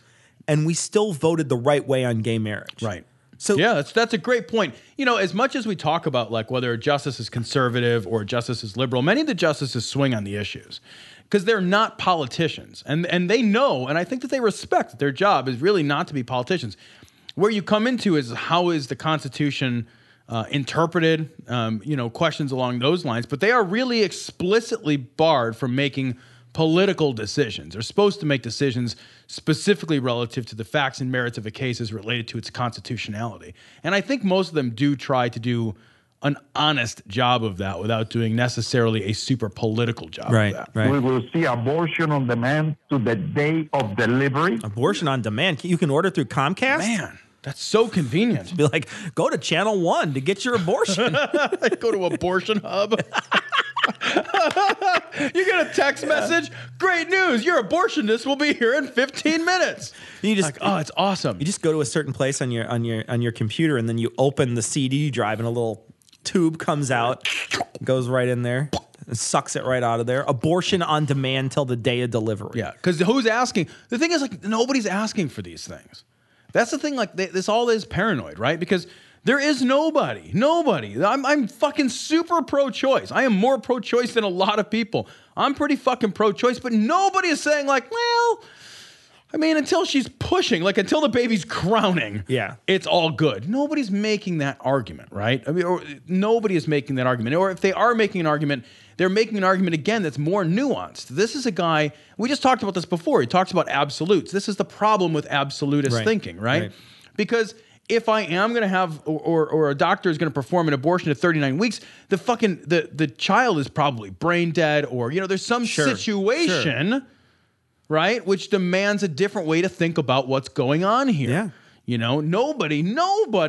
and we still voted the right way on gay marriage. Right. So yeah, that's a great point. You know, as much as we talk about like whether a justice is conservative or a justice is liberal, many of the justices swing on the issues because they're not politicians, and they know, and I think that they respect that their job is really not to be politicians. Where you come into is how is the Constitution interpreted, questions along those lines. But they are really explicitly barred from making political decisions. They're supposed to make decisions specifically relative to the facts and merits of a case as related to its constitutionality. And I think most of them do try to do an honest job of that without doing necessarily a super political job of that. Right. We will see abortion on demand to the day of delivery. Abortion on demand? You can order through Comcast? Man, that's so convenient. Be like, go to Channel 1 to get your abortion. Go to Abortion Hub. You get a text message. Great news! Your abortionist will be here in 15 minutes. You just it's awesome. You just go to a certain place on your computer, and then you open the CD drive, and a little tube comes out, goes right in there, and sucks it right out of there. Abortion on demand till the day of delivery. Yeah, because who's asking? The thing is, like, nobody's asking for these things. That's the thing. Like, this all is paranoid, right? Because there is nobody. I'm fucking super pro-choice. I am more pro-choice than a lot of people. I'm pretty fucking pro-choice, but nobody is saying like, well, I mean, until she's pushing, like until the baby's crowning, it's all good. Nobody's making that argument, right? I mean, nobody is making that argument. Or if they are making an argument, they're making an argument, again, that's more nuanced. This is a guy, we just talked about this before. He talks about absolutes. This is the problem with absolutist thinking, right? Because if I am going to have, or a doctor is going to perform an abortion at 39 weeks, the fucking, the child is probably brain dead, or, you know, there's some situation, right, which demands a different way to think about what's going on here. Yeah. You know, nobody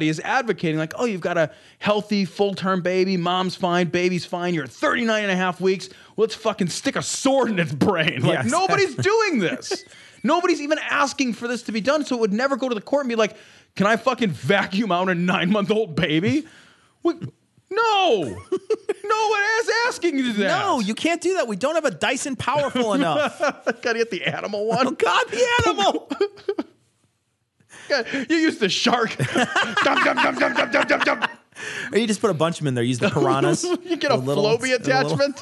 is advocating like, oh, you've got a healthy, full-term baby, mom's fine, baby's fine, you're at 39 and a half weeks, let's fucking stick a sword in its brain. Like, nobody's doing this. Nobody's even asking for this to be done, so it would never go to the court and be like, can I fucking vacuum out a 9-month-old baby? No. No one is asking you that. No, you can't do that. We don't have a Dyson powerful enough. Gotta get the animal one. Oh, God, the animal. God, you use the shark. Or you just put a bunch of them in there. Use the piranhas. You get a Flowbee attachment.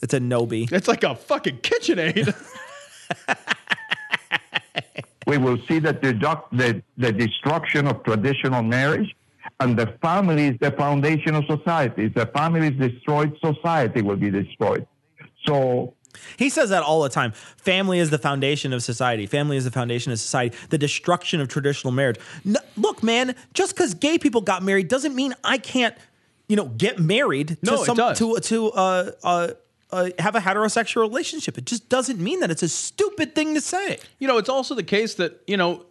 It's a Nobi. It's like a fucking KitchenAid. We will see that the destruction of traditional marriage, and the family is the foundation of society. If the family is destroyed, society will be destroyed. So he says that all the time. Family is the foundation of society. Family is the foundation of society. The destruction of traditional marriage. No, look, man, just because gay people got married doesn't mean I can't, get married to have a heterosexual relationship. It just doesn't mean that. It's a stupid thing to say. You know, it's also the case that,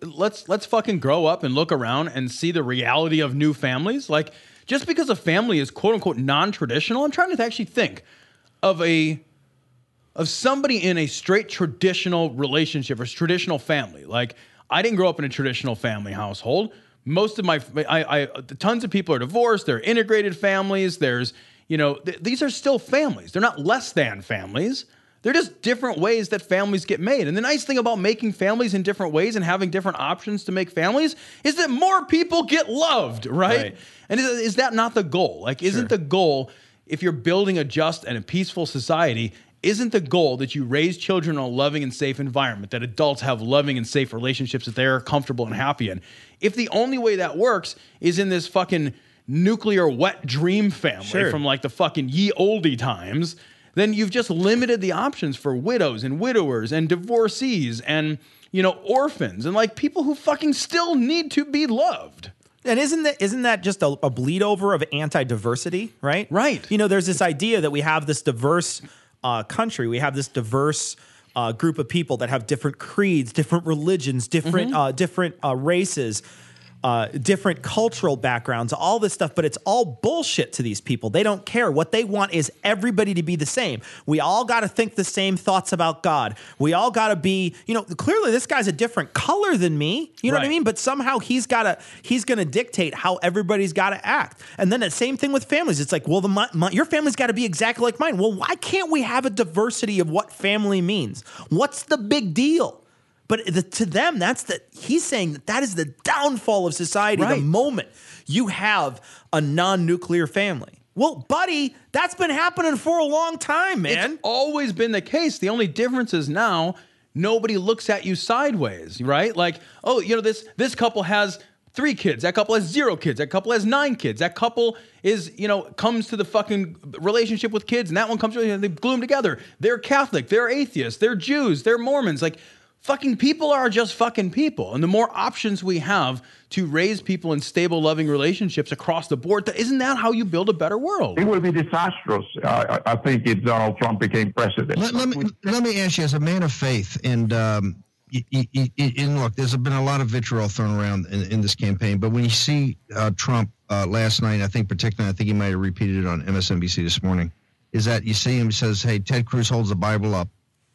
let's fucking grow up and look around and see the reality of new families. Like, just because a family is quote unquote non-traditional, I'm trying to actually think of somebody in a straight traditional relationship or traditional family. Like, I didn't grow up in a traditional family household. Most of my, tons of people are divorced. They're integrated families. There's, these are still families. They're not less than families. They're just different ways that families get made. And the nice thing about making families in different ways and having different options to make families is that more people get loved, right? And is that not the goal? Like, isn't the goal, if you're building a just and a peaceful society, isn't the goal that you raise children in a loving and safe environment, that adults have loving and safe relationships that they're comfortable and happy in? If the only way that works is in this fucking nuclear wet dream family from like the fucking ye olde times, then you've just limited the options for widows and widowers and divorcees and, orphans and like people who fucking still need to be loved. And isn't that just a bleed over of anti-diversity, right? Right. There's this idea that we have this diverse country. We have this diverse group of people that have different creeds, different religions, different different races, different cultural backgrounds, all this stuff, but it's all bullshit to these people. They don't care. What they want is everybody to be the same. We all got to think the same thoughts about God. We all got to be, clearly this guy's a different color than me. You know what I mean? But somehow he's going to dictate how everybody's got to act. And then the same thing with families. It's like, well, your family's got to be exactly like mine. Well, why can't we have a diversity of what family means? What's the big deal? But to them, that's he's saying that is the downfall of society. Right. The moment you have a non-nuclear family. Well, buddy, that's been happening for a long time, man. It's always been the case. The only difference is now nobody looks at you sideways, right? Like, oh, you know, this couple has 3 kids. That couple has 0 kids. That couple has 9 kids. That couple is, you know, comes to the fucking relationship with kids, and that one comes to, and they glue them together. They're Catholic. They're atheists. They're Jews. They're Mormons. Like, fucking people are just fucking people. And the more options we have to raise people in stable, loving relationships across the board, isn't that how you build a better world? It would be disastrous, I think, if Donald Trump became president. Let me ask you, as a man of faith, and look, there's been a lot of vitriol thrown around in this campaign, but when you see Trump last night, I think he might have repeated it on MSNBC this morning, is that you see him, he says, hey, Ted Cruz holds the Bible up,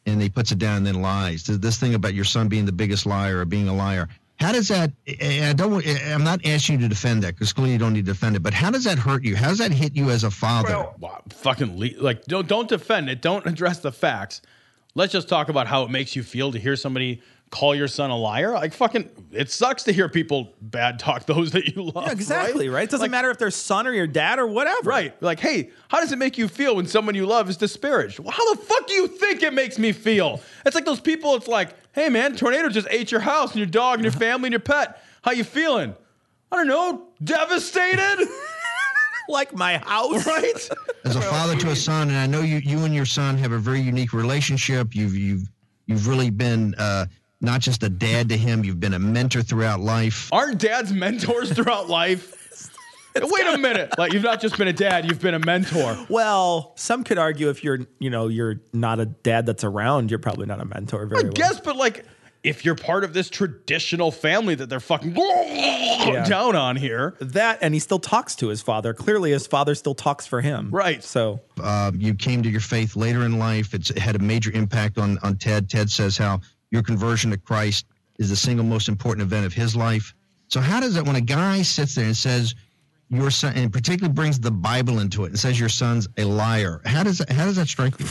and he puts it down and then lies. This thing about your son being the biggest liar or being a liar, how does that, I'm not asking you to defend that because clearly you don't need to defend it, but how does that hurt you? How does that hit you as a father? Well, don't defend it. Don't address the facts. Let's just talk about how it makes you feel to hear somebody call your son a liar. Like, fucking, it sucks to hear people bad talk those that you love. Yeah, exactly, right? It doesn't matter if they're son or your dad or whatever. Right. Like, hey, how does it make you feel when someone you love is disparaged? Well, how the fuck do you think it makes me feel? It's like those people, it's like, hey, man, tornado just ate your house and your dog and your family and your pet. How you feeling? I don't know. Devastated? Like my house, right? As a father to a son, and I know you and your son have a very unique relationship. You've really been... not just a dad to him, you've been a mentor throughout life. Aren't dads mentors throughout life? Wait a minute. Like, you've not just been a dad, you've been a mentor. Well, some could argue if you're not a dad that's around, you're probably not a mentor very well. I guess, but like, if you're part of this traditional family that they're fucking down on here. That, and he still talks to his father. Clearly, his father still talks for him. Right. So you came to your faith later in life. It had a major impact on Ted. Ted says how your conversion to Christ is the single most important event of his life. So how does that, when a guy sits there and says your son, and particularly brings the Bible into it and says your son's a liar, how does that strike you?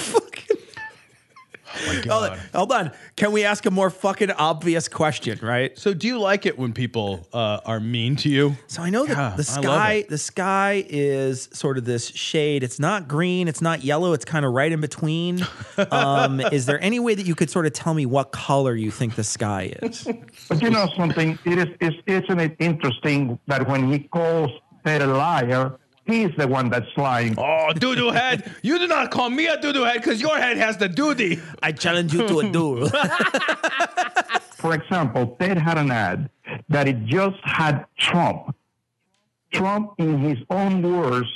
Oh my God. Hold on. Can we ask a more fucking obvious question, right? So do you like it when people are mean to you? So I know that the sky is sort of this shade. It's not green. It's not yellow. It's kind of right in between. Is there any way that you could sort of tell me what color you think the sky is? But you know something? Isn't it interesting that when he calls Ted a liar, he's the one that's lying. Oh, doo-doo head. You do not call me a doo-doo head because your head has the doody. I challenge you to a duel. For example, Ted had an ad that it just had Trump in his own words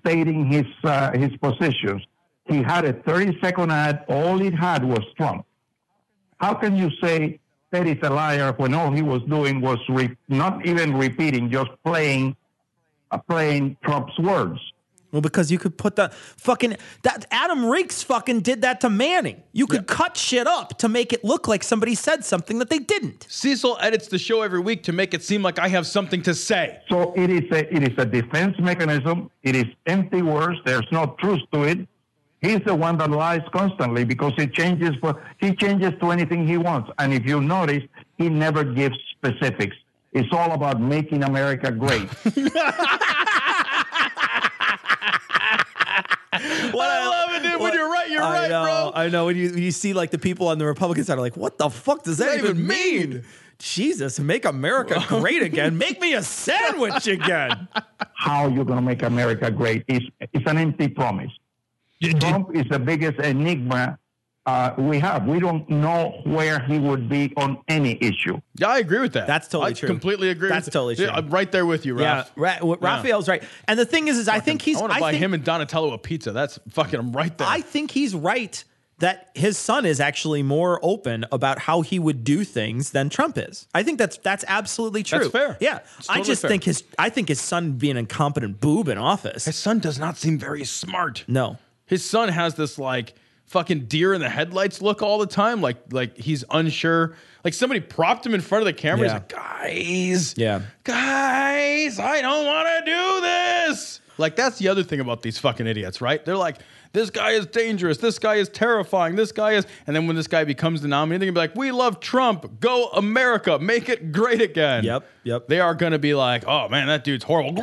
stating his positions. He had a 30-second ad. All it had was Trump. How can you say Ted is a liar when all he was doing was not even repeating, just playing Trump's words? Well, because you could put that Adam Riggs fucking did that to Manning. You could cut shit up to make it look like somebody said something that they didn't. Cecil edits the show every week to make it seem like I have something to say. So it is a defense mechanism. It is empty words. There's no truth to it. He's the one that lies constantly because he changes to anything he wants. And if you notice, he never gives specifics. It's all about making America great. Well, I love it, dude. When you're right, bro. I know. When you see, like, the people on the Republican side are like, what the fuck does that even mean? Jesus, make America great again. Make me a sandwich again. How you're going to make America great is an empty promise. Trump is the biggest enigma we have. We don't know where he would be on any issue. Yeah, I agree with that. That's totally true. I completely agree. That's totally true. Yeah, I'm right there with you, Raph. Yeah, Raphael's right. And the thing is I think he's... I want to buy him and Donatello a pizza. That's fucking... I'm right there. I think he's right that his son is actually more open about how he would do things than Trump is. I think that's absolutely true. That's fair. Yeah. Totally I think his son being an incompetent boob in office. His son does not seem very smart. No. His son has this, like... fucking deer in the headlights look all the time, like he's unsure. Like somebody propped him in front of the camera. He's like, guys, I don't want to do this. Like, that's the other thing about these fucking idiots, right? They're like, this guy is dangerous, this guy is terrifying, this guy is... And then when this guy becomes the nominee, they're going to be like, we love Trump, go America, make it great again. Yep, yep. They are going to be like, oh man, that dude's horrible.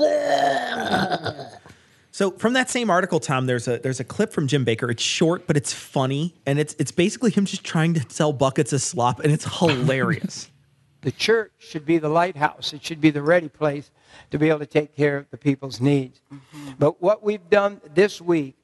So from that same article, Tom, there's a clip from Jim Baker. It's short, but it's funny, and it's basically him just trying to sell buckets of slop, and it's hilarious. The church should be the lighthouse. It should be the ready place to be able to take care of the people's needs. Mm-hmm. But what we've done this week,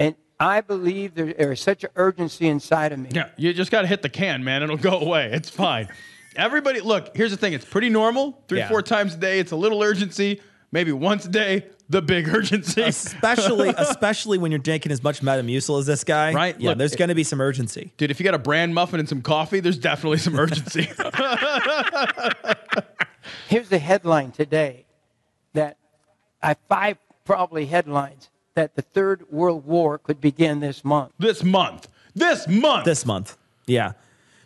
and I believe there is such an urgency inside of me. Yeah, you just got to hit the can, man. It'll go away. It's fine. Everybody, look, here's the thing. It's pretty normal. Three, four times a day. It's a little urgency. Maybe once a day, the big urgency. Especially when you're drinking as much Metamucil as this guy. Right. Yeah, look, there's going to be some urgency. Dude, if you got a bran muffin and some coffee, there's definitely some urgency. Here's the headline today that I five probably headlines that the Third World War could begin this month. This month. Yeah.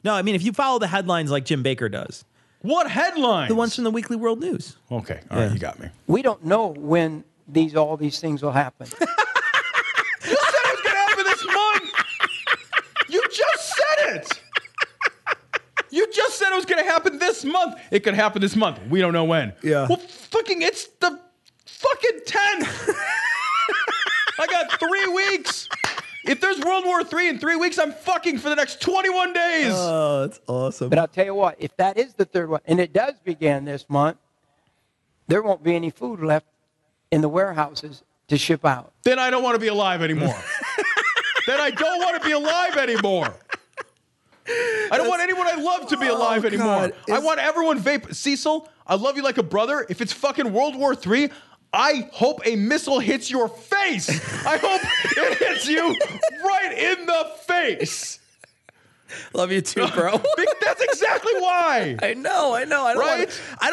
No, I mean, if you follow the headlines like Jim Baker does. What headlines? The ones from the Weekly World News. Okay. All right. You got me. We don't know when all these things will happen. You said it was going to happen this month. You just said it. You just said it was going to happen this month. It could happen this month. We don't know when. Yeah. Well, fucking, it's the fucking 10th. I got 3 weeks. If there's World War III in 3 weeks, I'm fucking for the next 21 days. Oh, that's awesome. But I'll tell you what, if that is the third one, and it does begin this month, there won't be any food left in the warehouses to ship out. Then I don't want to be alive anymore. I don't want anyone I love to be alive anymore. I want everyone vape. Cecil, I love you like a brother. If it's fucking World War III, I hope a missile hits your face. I hope it hits you right in the face. Love you too, bro. That's exactly why. I know. I don't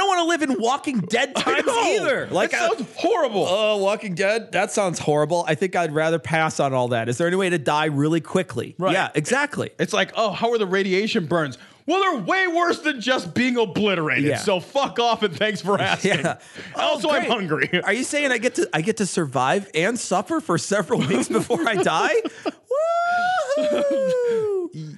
want to live in Walking Dead times either. Like, that sounds horrible. Oh, Walking Dead? That sounds horrible. I think I'd rather pass on all that. Is there any way to die really quickly? Right. Yeah, exactly. It's like, oh, how are the radiation burns? Well, they're way worse than just being obliterated. Yeah. So fuck off and thanks for asking. Yeah. Also, I'm hungry. Are you saying I get to survive and suffer for several weeks before I die? Woo-hoo!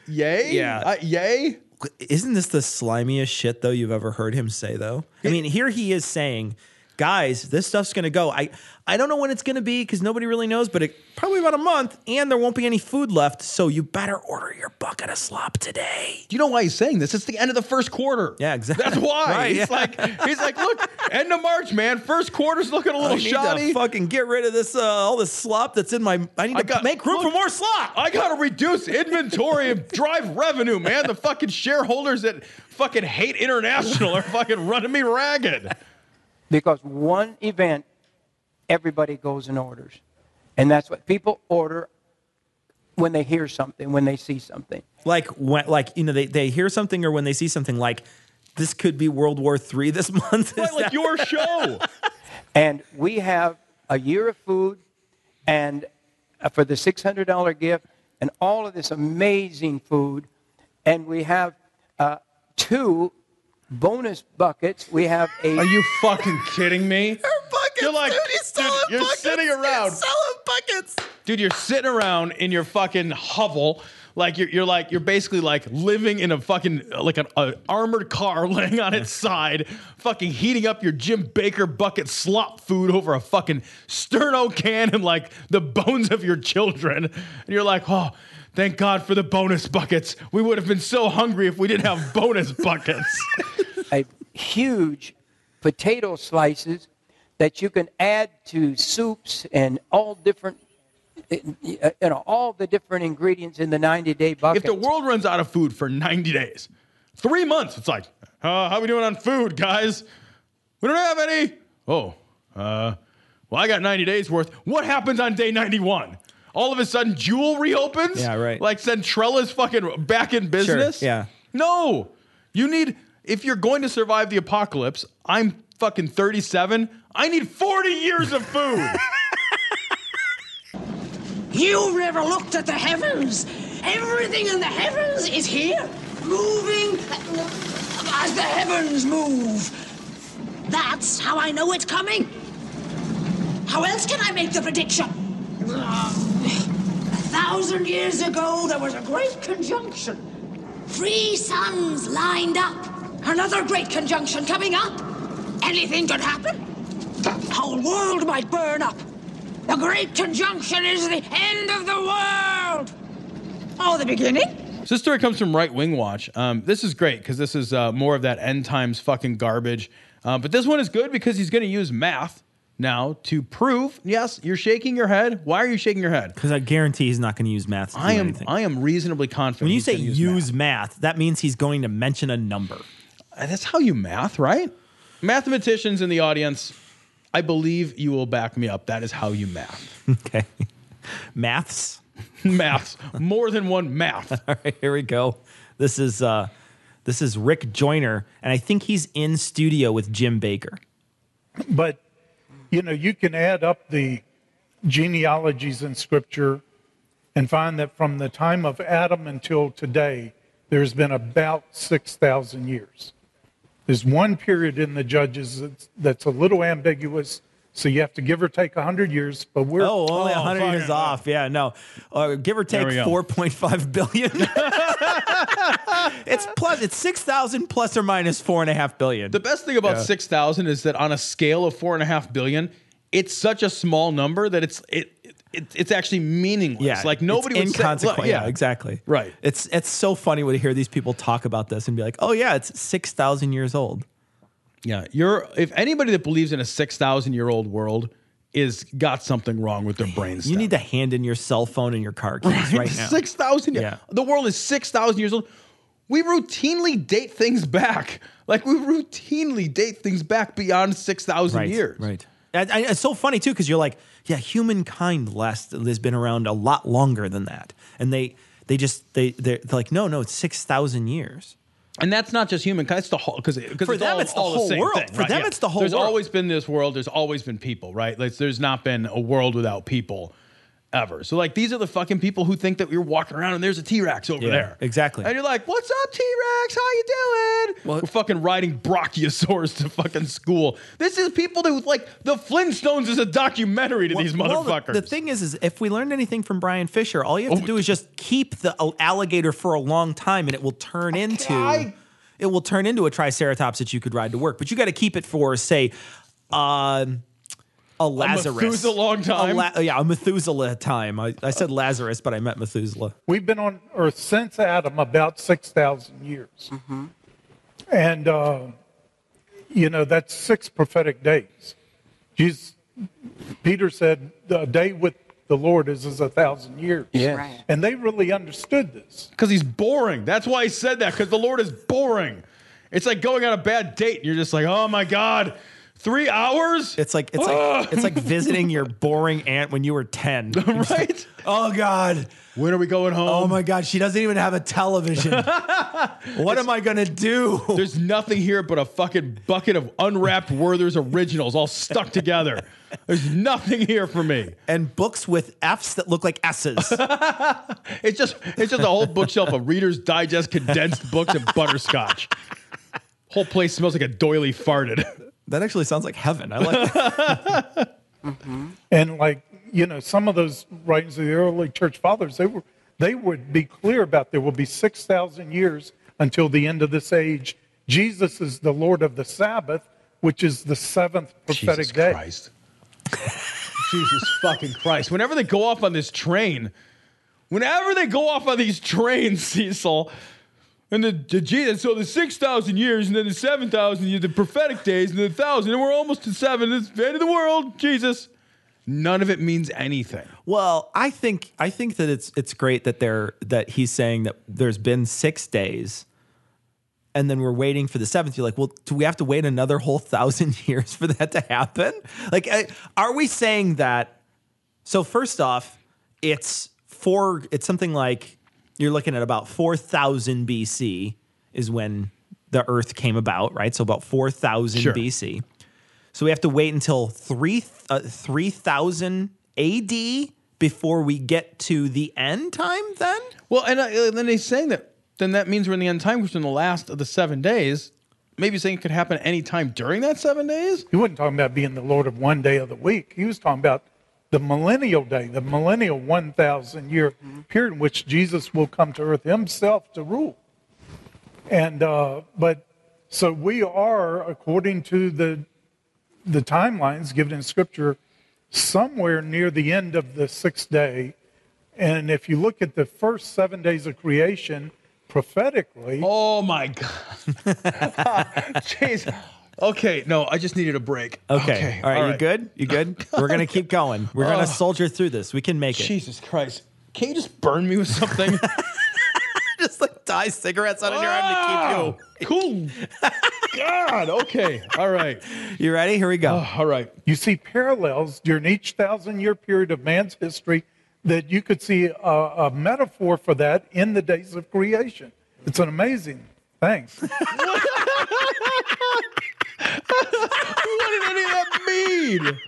Yay? Yeah. Yay? Isn't this the slimiest shit, though, you've ever heard him say, though? I mean, here he is saying, guys, this stuff's going to go. I don't know when it's going to be because nobody really knows, but probably about a month, and there won't be any food left, so you better order your bucket of slop today. Do you know why he's saying this? It's the end of the first quarter. Yeah, exactly. That's why. Right, he's like, look, end of March, man. First quarter's looking a little shoddy. I need to fucking get rid of this, all this slop that's in my, I need to make room for more slop. I got to reduce inventory and drive revenue, man. The fucking shareholders that fucking hate international are fucking running me ragged. Because one event, everybody goes and orders. And that's what people order when they hear something, when they see something. They hear something or when they see something like, this could be World War III this month. Right, like your show. And we have a year of food and for the $600 gift and all of this amazing food. And we have two... bonus buckets. We have a... Are you fucking kidding me? Buckets, you're like, dude, he's sitting around. He's selling buckets. Dude, you're sitting around in your fucking hovel. Like, you're basically like living in a fucking, like an armored car laying on its side, fucking heating up your Jim Baker bucket slop food over a fucking sterno can and like the bones of your children. And you're like, oh, thank God for the bonus buckets. We would have been so hungry if we didn't have bonus buckets. A huge potato slices that you can add to soups and all different, all the different ingredients in the 90-day bucket. If the world runs out of food for 90 days, 3 months, it's like, how are we doing on food, guys? We don't have any. Oh, well, I got 90 days worth. What happens on day 91? All of a sudden, Jewel reopens? Yeah, right. Like Centrella's fucking back in business? Sure, yeah. No. You need, if you're going to survive the apocalypse, I'm fucking 37. I need 40 years of food. You never looked at the heavens. Everything in the heavens is here, moving as the heavens move. That's how I know it's coming. How else can I make the prediction? 2,000 years ago, there was a great conjunction. 3 suns lined up. Another great conjunction coming up. Anything could happen. The whole world might burn up. The great conjunction is the end of the world. Oh, the beginning. So this story comes from Right Wing Watch. This is great because this is more of that end times fucking garbage. But this one is good because he's going to use math now to prove, yes, you're shaking your head. Why are you shaking your head? Because I guarantee he's not going to use math to do anything. I am reasonably confident. When you say use math, that means he's going to mention a number. That's how you math, right? Mathematicians in the audience, I believe you will back me up. That is how you math. Okay. Maths? Maths. More than one math. All right, here we go. This is Rick Joyner, and I think he's in studio with Jim Baker. But, you know, you can add up the genealogies in Scripture and find that from the time of Adam until today, there's been about 6,000 years. There's one period in the Judges that's a little ambiguous, so you have to give or take 100 years, but we're... Oh, only 100 years off. Yeah, no. Give or take 4.5 billion. It's 6,000 plus or minus 4.5 billion. The best thing about 6,000 is that on a scale of 4.5 billion, it's such a small number that it's actually meaningless. Yeah, like nobody would inconsequential. Yeah, exactly. Right. It's so funny when you hear these people talk about this and be like, "Oh yeah, it's 6,000 years old." Yeah, if anybody that believes in a 6,000 year old world is got something wrong with their brains. You need to hand in your cell phone and your car keys right now. 6,000. Yeah. The world is 6,000 years old. We routinely date things back. Like we routinely date things back beyond 6,000 years. Right. It's so funny too because you're like, yeah, humankind has been around a lot longer than that, and they're like, no, it's 6,000 years, and that's not just humankind; it's the whole because for them it's the whole world. For them it's the whole world. There's always been this world. There's always been people, right? Like, there's not been a world without people ever. So like these are the fucking people who think that you're walking around and there's a T-Rex over there. Exactly. And you're like, what's up, T-Rex? How you doing? We're fucking riding brachiosaurs to fucking school. This is people that like the Flintstones is a documentary to these motherfuckers. The thing is if we learned anything from Brian Fisher, all you have to do is just keep the alligator for a long time and it will turn into a triceratops that you could ride to work. But you got to keep it for, say, a Lazarus. A Methuselah long time. A Methuselah time. I said Lazarus, but I meant Methuselah. We've been on Earth since Adam about 6,000 years. Mm-hmm. And, that's 6 prophetic days. Peter said, the day with the Lord is 1,000 years. Yeah. Right. And they really understood this. Because he's boring. That's why he said that, because the Lord is boring. It's like going on a bad date, and you're just like, oh, my God. 3 hours? It's like visiting your boring aunt when you were 10. Right? Like, oh God. When are we going home? Oh my God, she doesn't even have a television. What am I gonna do? There's nothing here but a fucking bucket of unwrapped Werther's Originals all stuck together. There's nothing here for me. And books with F's that look like S's. It's just a whole bookshelf of Reader's Digest condensed books and butterscotch. Whole place smells like a doily farted. That actually sounds like heaven. I like that. Mm-hmm. And some of those writings of the early church fathers, they would be clear about there will be 6,000 years until the end of this age. Jesus is the Lord of the Sabbath, which is the 7th prophetic day. Jesus Christ. Jesus fucking Christ. Whenever they go off on these trains, Cecil... And the 6,000 years, and then the 7,000 years, the prophetic days, and the 1,000, and we're almost to 7. It's the end of the world, Jesus. None of it means anything. Well, I think that it's great that he's saying that there's been 6 days, and then we're waiting for the 7th. You're like, well, do we have to wait another whole 1,000 years for that to happen? Like, are we saying that? So first off, it's something like. You're looking at about 4,000 BC is when the Earth came about, right? So about 4,000 BC. So we have to wait until 3,000 AD before we get to the end time then? Well, and then he's saying that then that means we're in the end time, which is in the last of the 7 days. Maybe saying it could happen any time during that 7 days? He wasn't talking about being the Lord of one day of the week. He was talking about the millennial day, the millennial 1,000-year period in which Jesus will come to earth himself to rule. And so we are, according to the timelines given in Scripture, somewhere near the end of the sixth day. And if you look at the first 7 days of creation prophetically... Oh, my God. Jeez. Okay, no, I just needed a break. Okay. All right, you good? You good? We're going to keep going. We're going to soldier through this. We can make it. Jesus Christ. Can you just burn me with something? Just like tie cigarettes out of your arm to keep you... Cool. God, okay. All right. You ready? Here we go. All right. You see parallels during each 1,000-year period of man's history that you could see a metaphor for that in the days of creation. It's an amazing thing. What did any of that mean?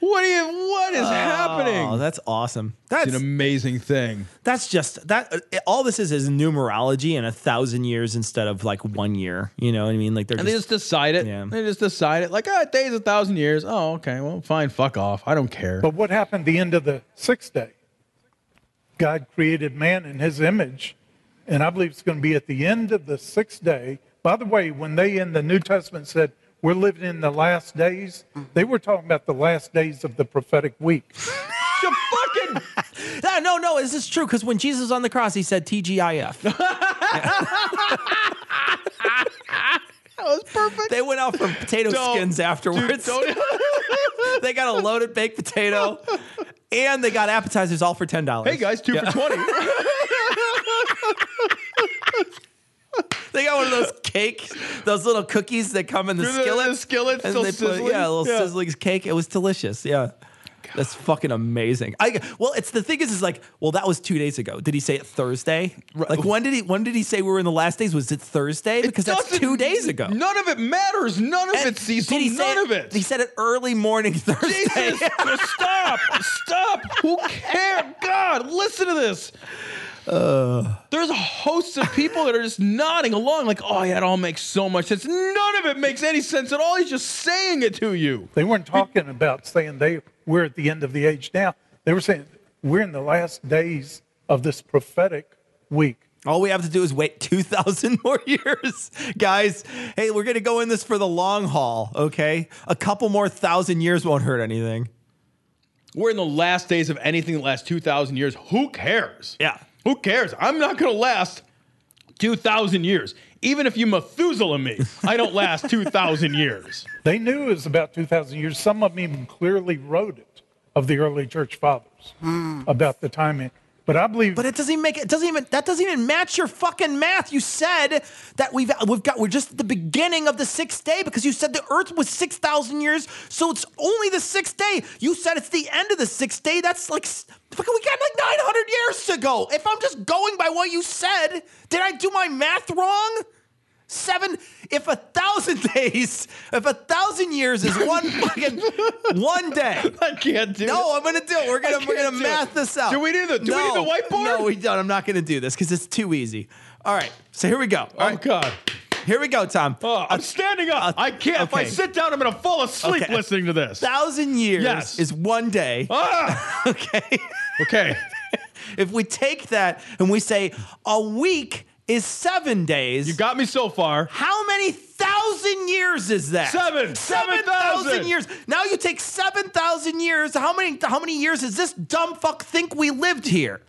What is happening? Oh, that's awesome. That's an amazing thing. That's just that. All this is numerology in 1,000 years instead of like 1 year. You know what I mean? Like they just decide it. Yeah. They just decide it. Like, oh, a day's 1,000 years. Oh, okay. Well, fine. Fuck off. I don't care. But what happened at the end of the sixth day? God created man in his image. And I believe it's going to be at the end of the sixth day. By the way, when they in the New Testament said, we're living in the last days, they were talking about the last days of the prophetic week. You fucking... No, this is true, because when Jesus was on the cross, he said TGIF. That was perfect. They went out for potato skins afterwards. Dude, they got a loaded baked potato, and they got appetizers all for $10. Hey, guys, two for 20. They got one of those cakes, those little cookies that come in the skillet. The skillet's still sizzling. Yeah, a little sizzling cake. It was delicious. Yeah. God. That's fucking amazing. The thing is, that was 2 days ago. Did he say it Thursday? Right. Like, when did he say we were in the last days? Was it Thursday? Because that's 2 days ago. None of it matters. None of it, Cecil. None of it. He said it early morning Thursday. Jesus, stop. Who cares? God, listen to this. There's a host of people that are just nodding along like, oh, yeah, it all makes so much sense. None of it makes any sense at all. He's just saying it to you. They weren't talking about saying we're at the end of the age now. They were saying we're in the last days of this prophetic week. All we have to do is wait 2,000 more years. Guys, hey, we're going to go in this for the long haul, okay? A couple more 1,000 years won't hurt anything. We're in the last days of anything that lasts 2,000 years. Who cares? Yeah. Who cares? I'm not going to last 2,000 years. Even if you Methuselah me, I don't last 2,000 years. They knew it was about 2,000 years. Some of them even clearly wrote it of the early church fathers about the timing. But I believe... But that doesn't even match your fucking math. You said that we're just at the beginning of the sixth day because you said the earth was 6,000 years, so it's only the sixth day. You said it's the end of the sixth day. That's like... Fucking, we got like 900 years to go. If I'm just going by what you said, did I do my math wrong? If 1,000 years is one fucking one day. I can't do it. No, I'm gonna do it. We're gonna math this out. Do we need the whiteboard? No, we don't. I'm not gonna do this because it's too easy. All right, so here we go. God. Here we go, Tom. I'm standing up. I can't. Okay. If I sit down, I'm going to fall asleep listening to this. 1,000 years is one day. Okay. If we take that and we say a week is 7 days. You got me so far. How many 1,000 years is that? 7,000 years. Now you take 7,000 years. How many years does this dumb fuck think we lived here?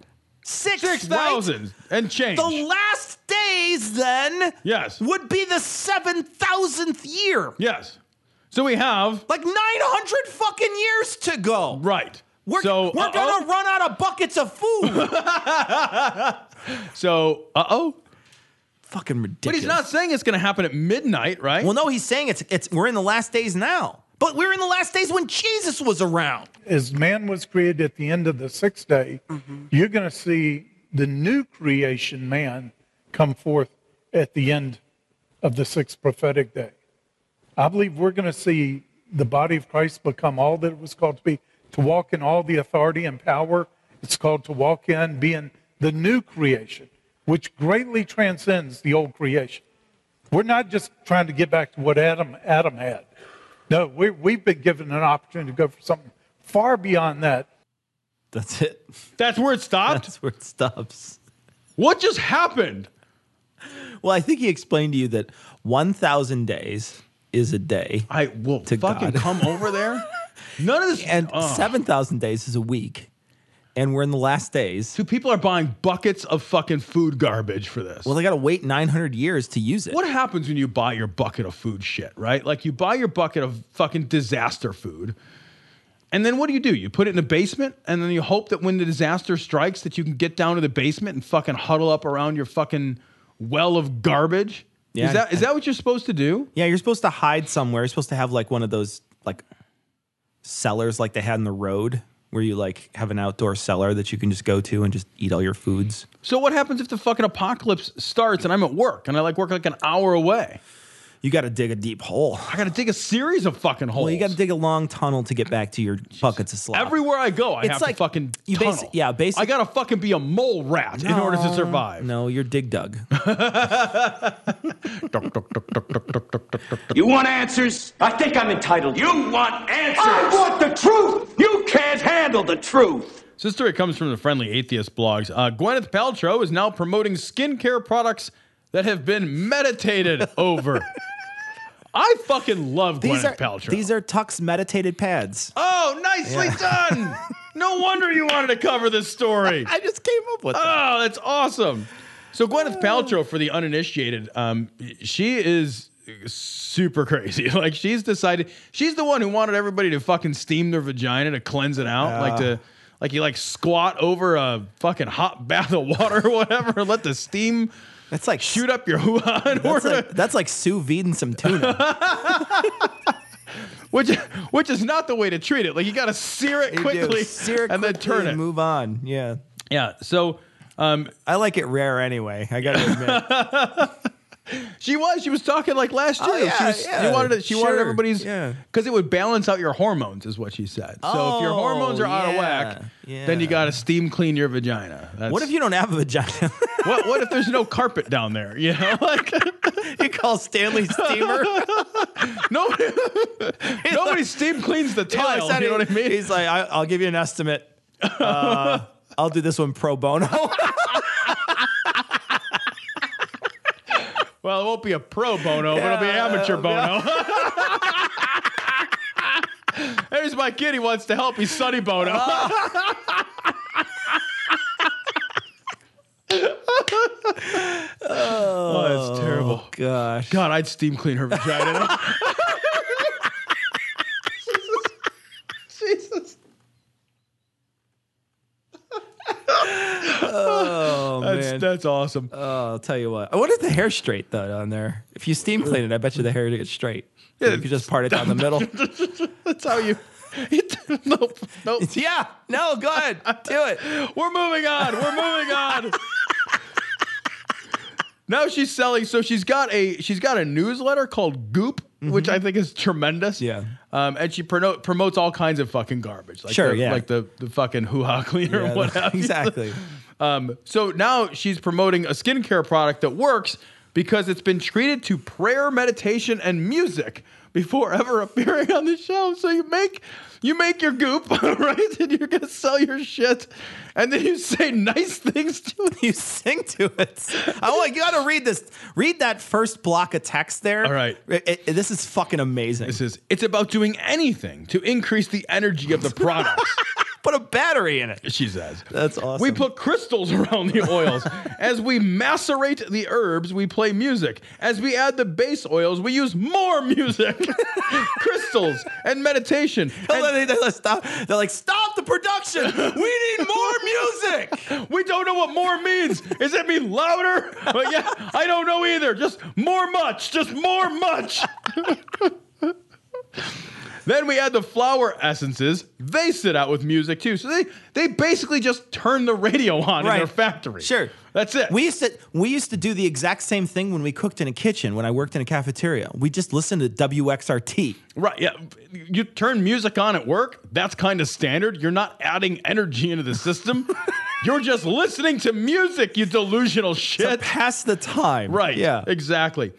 6,000 and change. The last days then would be the 7,000th year. Yes. So we have... like 900 fucking years to go. Right. We're going to run out of buckets of food. Fucking ridiculous. But he's not saying it's going to happen at midnight, right? Well, no, he's saying we're in the last days now. But we're in the last days when Jesus was around. As man was created at the end of the sixth day, you're going to see the new creation man come forth at the end of the sixth prophetic day. I believe we're going to see the body of Christ become all that it was called to be, to walk in all the authority and power it's called to walk in, being the new creation, which greatly transcends the old creation. We're not just trying to get back to what Adam had. No, we've been given an opportunity to go for something far beyond that. That's it. That's where it stopped? That's where it stops. What just happened? Well, I think he explained to you that 1,000 days is a day. I will fucking God. Come over there. None of this. And 7,000 days is a week. And we're in the last days. So people are buying buckets of fucking food garbage for this. Well, they got to wait 900 years to use it. What happens when you buy your bucket of food shit, right? Like you buy your bucket of fucking disaster food. And then what do? You put it in the basement, and then you hope that when the disaster strikes that you can get down to the basement and fucking huddle up around your fucking well of garbage? Yeah, is that what you're supposed to do? Yeah, you're supposed to hide somewhere. You're supposed to have like one of those like cellars like they had in the road where you like have an outdoor cellar that you can just go to and just eat all your foods. So what happens if the fucking apocalypse starts and I'm at work and I like work like an hour away? You got to dig a deep hole. I got to dig a series of fucking holes. Well, you got to dig a long tunnel to get back to your buckets of slop. Everywhere I go, I have to fucking tunnel. Basically. I got to fucking be a mole rat in order to survive. No, you're Dig Dug. You want answers? I think I'm entitled. You want answers? I want the truth. You can't handle the truth. So this story comes from the Friendly Atheist blogs. Gwyneth Paltrow is now promoting skincare products that have been meditated over. I fucking love Gwyneth Paltrow. These are Tuck's meditated pads. Oh, nicely done. No wonder you wanted to cover this story. I just came up with that. Oh, that's awesome. So Gwyneth Paltrow, for the uninitiated, she is super crazy. Like, she's decided... She's the one who wanted everybody to fucking steam their vagina to cleanse it out. Like, you, like, squat over a fucking hot bath of water or whatever. Let the steam... That's like shoot up your hoo-ha in order. That's like sous vide and some tuna. which is not the way to treat it. Like you got to sear it quickly, then turn it. Move on. Yeah. Yeah. So I like it rare anyway. I got to admit. She was talking like last year. She wanted everybody's because it would balance out your hormones, is what she said. So if your hormones are out of whack, then you got to steam clean your vagina. What if you don't have a vagina? What if there's no carpet down there? You know, like you call Stanley Steamer. Nobody steam cleans the tile. You know what I mean? He's like, I'll give you an estimate. I'll do this one pro bono. Well, it won't be a pro bono, but it'll be amateur bono. Here's my kid. He wants to help. He's Sonny Bono. Oh, that's terrible. Gosh. God, I'd steam clean her vagina. Jesus. Oh, man. That's awesome. Oh, I'll tell you what. I wonder if the hair's straight, though, on there. If you steam clean it, I bet you the hair gets straight. Yeah, you could just part it down the middle. That's how you... Nope. Yeah. No, go ahead. Do it. We're moving on. Now she's selling. So she's got a newsletter called Goop, which I think is tremendous. Yeah. And she promotes all kinds of fucking garbage. Like like the fucking hoo-ha cleaner or whatever. Exactly. So now she's promoting a skincare product that works because it's been treated to prayer, meditation, and music before ever appearing on the shelf. So you make your goop, right? And you're going to sell your shit. And then you say nice things to it. You sing to it. Oh, you got to read this. Read that first block of text there. All right. This is fucking amazing. It's about doing anything to increase the energy of the product. Put a battery in it, she says. That's awesome. We put crystals around the oils. As we macerate the herbs, we play music. As we add the base oils, we use more music, crystals, and meditation. They're like, stop the production. We need more music. We don't know what more means. Does that mean louder? But yeah, I don't know either. Just more much. Then we add the flower essences. They sit out with music, too. So they basically just turn the radio on in their factory. Sure. That's it. We used to do the exact same thing when we cooked in a kitchen, when I worked in a cafeteria. We just listened to WXRT. Right, yeah. You turn music on at work. That's kind of standard. You're not adding energy into the system. You're just listening to music, you delusional shit. To pass the time. Right, yeah. Exactly.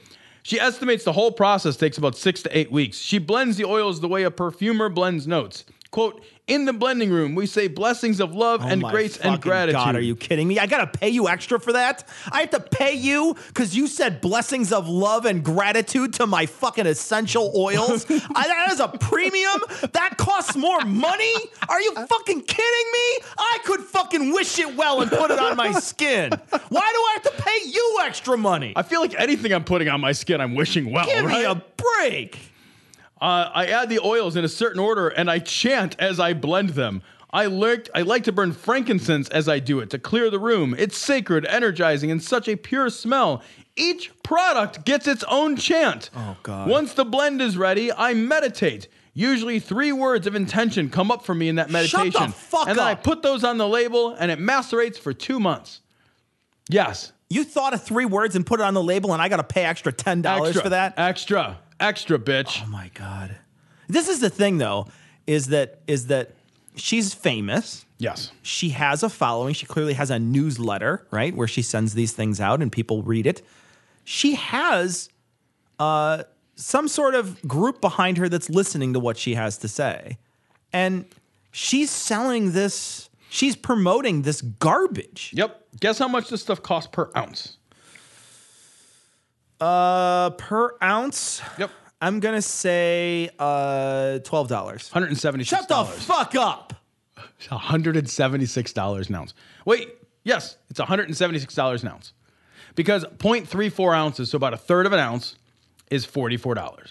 She estimates the whole process takes about 6 to 8 weeks. She blends the oils the way a perfumer blends notes. Quote, in the blending room, we say blessings of love and grace and gratitude. God, are you kidding me? I got to pay you extra for that? I have to pay you because you said blessings of love and gratitude to my fucking essential oils? That is a premium? That costs more money? Are you fucking kidding me? I could fucking wish it well and put it on my skin. Why do I have to pay you extra money? I feel like anything I'm putting on my skin, I'm wishing well, right? Give me a break. I add the oils in a certain order, and I chant as I blend them. I like to burn frankincense as I do it to clear the room. It's sacred, energizing, and such a pure smell. Each product gets its own chant. Oh, God. Once the blend is ready, I meditate. Usually 3 words of intention come up for me in that meditation. Shut the fuck up. And then I put those on the label, and it macerates for 2 months. Yes. You thought of 3 words and put it on the label, and I got to pay extra $10 for that? Extra, bitch. Oh my God. This is the thing though, is that she's famous. Yes. She has a following. She clearly has a newsletter, right? Where she sends these things out and people read it. She has some sort of group behind her that's listening to what she has to say. And she's selling this, she's promoting this garbage. Yep. Guess how much this stuff costs per ounce? Per ounce? Yep. I'm going to say $12. $176. Shut the fuck up. $176 an ounce. Wait, yes, it's $176 an ounce. Because 0.34 ounces, so about a third of an ounce, is $44.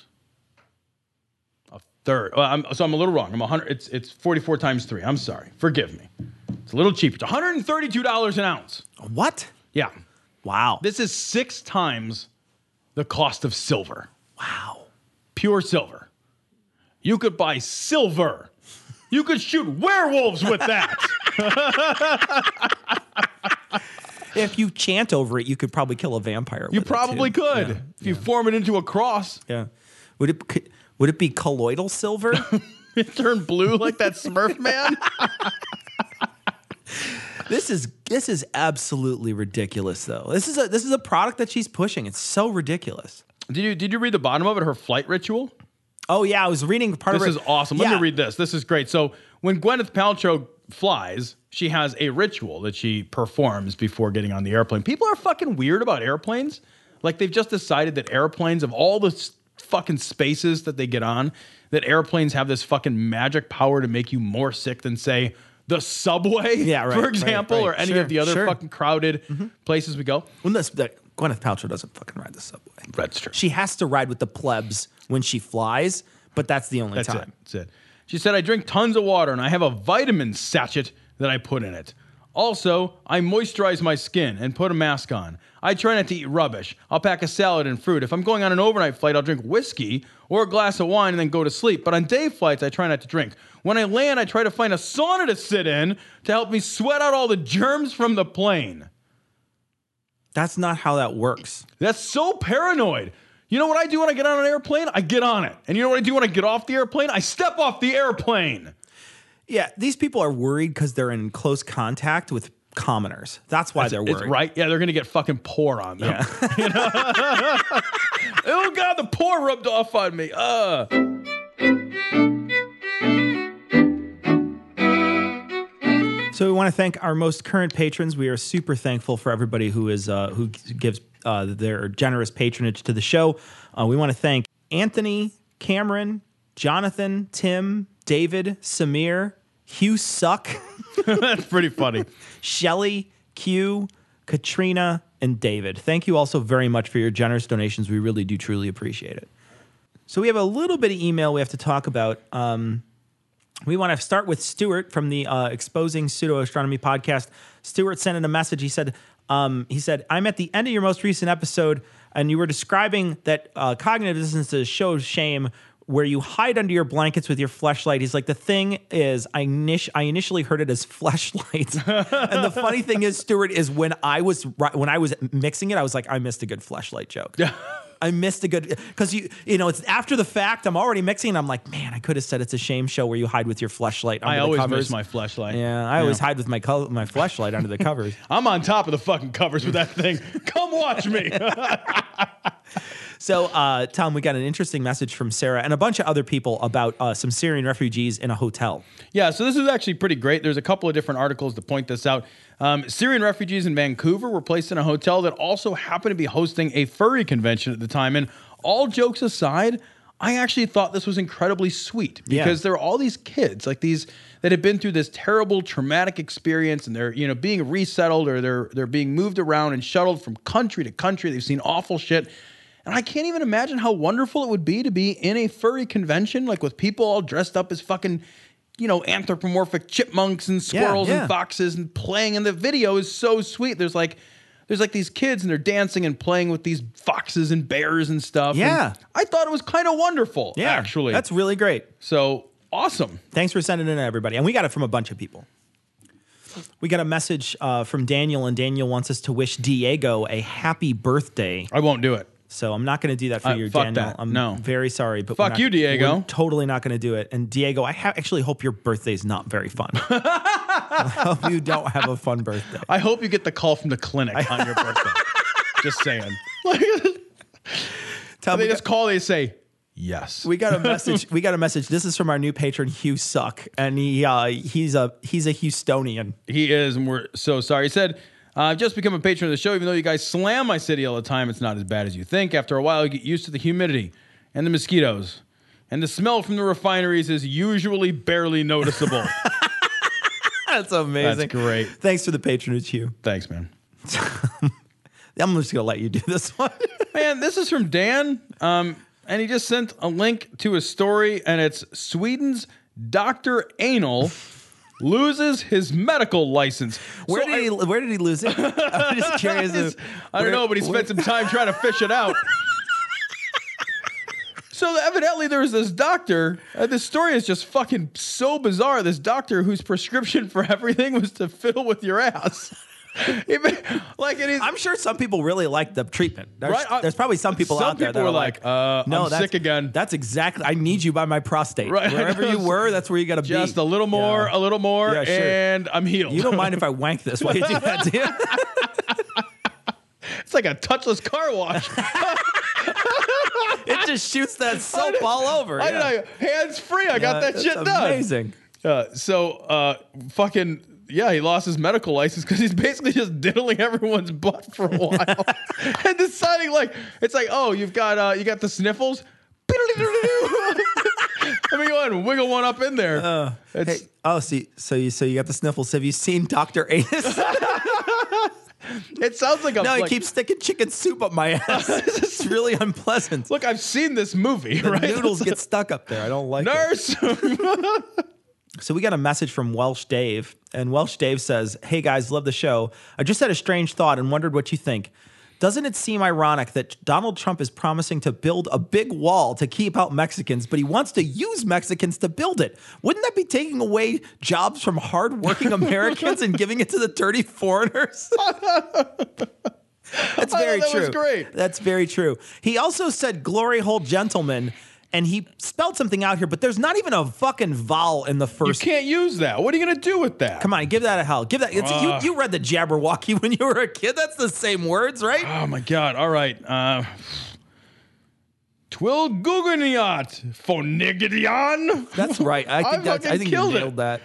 A third. Well, I'm a little wrong. It's 44 times 3. I'm sorry. Forgive me. It's a little cheaper. It's $132 an ounce. What? Yeah. Wow. This is 6 times the cost of silver. Wow. Pure silver. You could buy silver. You could shoot werewolves with that. If you chant over it, you could probably kill a vampire with it. You probably could. Yeah, if you form it into a cross. Yeah. Would it be colloidal silver? It turned blue like that Smurf man? This is absolutely ridiculous though. This is a product that she's pushing. It's so ridiculous. Did you read the bottom of it, her flight ritual? Oh yeah, I was reading part of it. This is awesome. Let me read this. This is great. So when Gwyneth Paltrow flies, she has a ritual that she performs before getting on the airplane. People are fucking weird about airplanes. Like they've just decided that airplanes, of all the fucking spaces that they get on, that airplanes have this fucking magic power to make you more sick than say the subway, for example, or any of the other fucking crowded places we go. Unless Gwyneth Paltrow doesn't fucking ride the subway. That's true. She has to ride with the plebs when she flies, but that's the only time. That's it. She said, I drink tons of water, and I have a vitamin sachet that I put in it. Also, I moisturize my skin and put a mask on. I try not to eat rubbish. I'll pack a salad and fruit. If I'm going on an overnight flight, I'll drink whiskey or a glass of wine and then go to sleep. But on day flights, I try not to drink. When I land, I try to find a sauna to sit in to help me sweat out all the germs from the plane. That's not how that works. That's so paranoid. You know what I do when I get on an airplane? I get on it. And you know what I do when I get off the airplane? I step off the airplane. Yeah, these people are worried because they're in close contact with commoners. That's why they're worried. Right? Yeah, they're going to get fucking poor on them. Yeah. You know? Oh, God, the poor rubbed off on me. So we want to thank our most current patrons. We are super thankful for everybody who gives their generous patronage to the show. We want to thank Anthony, Cameron, Jonathan, Tim, David, Samir, Hugh Suck. That's pretty funny. Shelly, Q, Katrina, and David. Thank you also very much for your generous donations. We really do truly appreciate it. So we have a little bit of email we have to talk about. We want to start with Stuart from the Exposing Pseudo-Astronomy podcast. Stuart sent in a message. He said, I'm at the end of your most recent episode, and you were describing that cognitive dissonance shows shame where you hide under your blankets with your fleshlight. He's like, the thing is, I initially heard it as fleshlights. And the funny thing is, Stuart, is when I was mixing it, I was like, I missed a good fleshlight joke. Because you know, it's after the fact. I'm already mixing, and I'm like, man, I could have said it's a shame show where you hide with your fleshlight. I always miss my fleshlight. Yeah, I always hide with my fleshlight under the covers. I'm on top of the fucking covers with that thing. Come watch me. So, Tom, we got an interesting message from Sarah and a bunch of other people about some Syrian refugees in a hotel. Yeah, so this is actually pretty great. There's a couple of different articles to point this out. Syrian refugees in Vancouver were placed in a hotel that also happened to be hosting a furry convention at the time. And all jokes aside, I actually thought this was incredibly sweet because there were all these kids, like these that had been through this terrible traumatic experience, and they're, you know, being resettled or they're being moved around and shuttled from country to country. They've seen awful shit. And I can't even imagine how wonderful it would be to be in a furry convention, like with people all dressed up as fucking, you know, anthropomorphic chipmunks and squirrels and foxes, and playing. And the video is so sweet. There's like these kids and they're dancing and playing with these foxes and bears and stuff. Yeah. And I thought it was kind of wonderful, actually. That's really great. So awesome. Thanks for sending it in, everybody. And we got it from a bunch of people. We got a message from Daniel, and Daniel wants us to wish Diego a happy birthday. I won't do it. So I'm not going to do that for you, Daniel. That. I'm very sorry. But fuck you, Diego. We're totally not going to do it. And Diego, I actually hope your birthday's not very fun. I hope you don't have a fun birthday. I hope you get the call from the clinic on your birthday. Just saying. Tell me, just call. They say yes. We got a message. This is from our new patron, Hugh Suck, and he's a Houstonian. He is, and we're so sorry. He said, I've just become a patron of the show. Even though you guys slam my city all the time, it's not as bad as you think. After a while, you get used to the humidity and the mosquitoes. And the smell from the refineries is usually barely noticeable. That's amazing. That's great. Thanks for the patronage, Hugh. Thanks, man. I'm just going to let you do this one. Man, this is from Dan. And he just sent a link to a story, and it's Sweden's Dr. Anal loses his medical license. Where did he lose it? I'm just curious. I don't know, but he spent some time trying to fish it out. So evidently there was this doctor, this story is just fucking so bizarre, this doctor whose prescription for everything was to fiddle with your ass. I'm sure some people really like the treatment. There's probably some people out there that are like, no, I'm sick again. That's exactly, I need you by my prostate. Right. Wherever you were, that's where you got to be. Just a little more, yeah, sure. And I'm healed. You don't mind if I wank this while you do that, do you? It's like a touchless car wash. It just shoots that soap all over. Hands free. I got that shit done. Amazing. He lost his medical license because he's basically just diddling everyone's butt for a while and deciding, like, it's like, oh, you got the sniffles. Let me go ahead and wiggle one up in there. So you got the sniffles. Have you seen Dr. Anus? It sounds like he keeps sticking chicken soup up my ass. It's really unpleasant. Look, I've seen this movie. The noodles get stuck up there. I don't like it. Nurse. So we got a message from Welsh Dave, and Welsh Dave says, "Hey guys, love the show. I just had a strange thought and wondered what you think. Doesn't it seem ironic that Donald Trump is promising to build a big wall to keep out Mexicans, but he wants to use Mexicans to build it? Wouldn't that be taking away jobs from hardworking Americans and giving it to the dirty foreigners?" That's very true. That was great. That's very true. He also said glory hole gentlemen, and he spelled something out here, but there's not even a fucking vowel in the first. You can't use that. What are you going to do with that? Come on, give that a hell. Give that. You read the Jabberwocky when you were a kid. That's the same words, right? Oh, my God. All right. Twill Guguniot for Nigidion. That's right. I think you nailed that.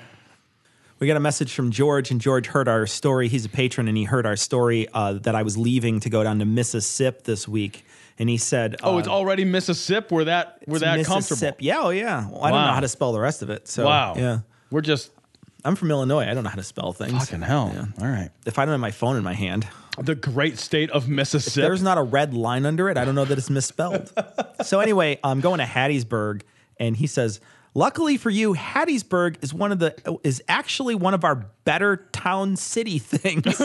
We got a message from George, and George heard our story. He's a patron, and he heard our story that I was leaving to go down to Mississippi this week. And he said, "Oh, it's already Mississippi. We're that comfortable." Yeah, oh yeah. Well, I don't know how to spell the rest of it. So yeah, I'm from Illinois. I don't know how to spell things. Fucking hell! Yeah. All right. If I don't have my phone in my hand, the great state of Mississippi. If there's not a red line under it, I don't know that it's misspelled. So anyway, I'm going to Hattiesburg, and he says, "Luckily for you, Hattiesburg is actually one of our better town city things."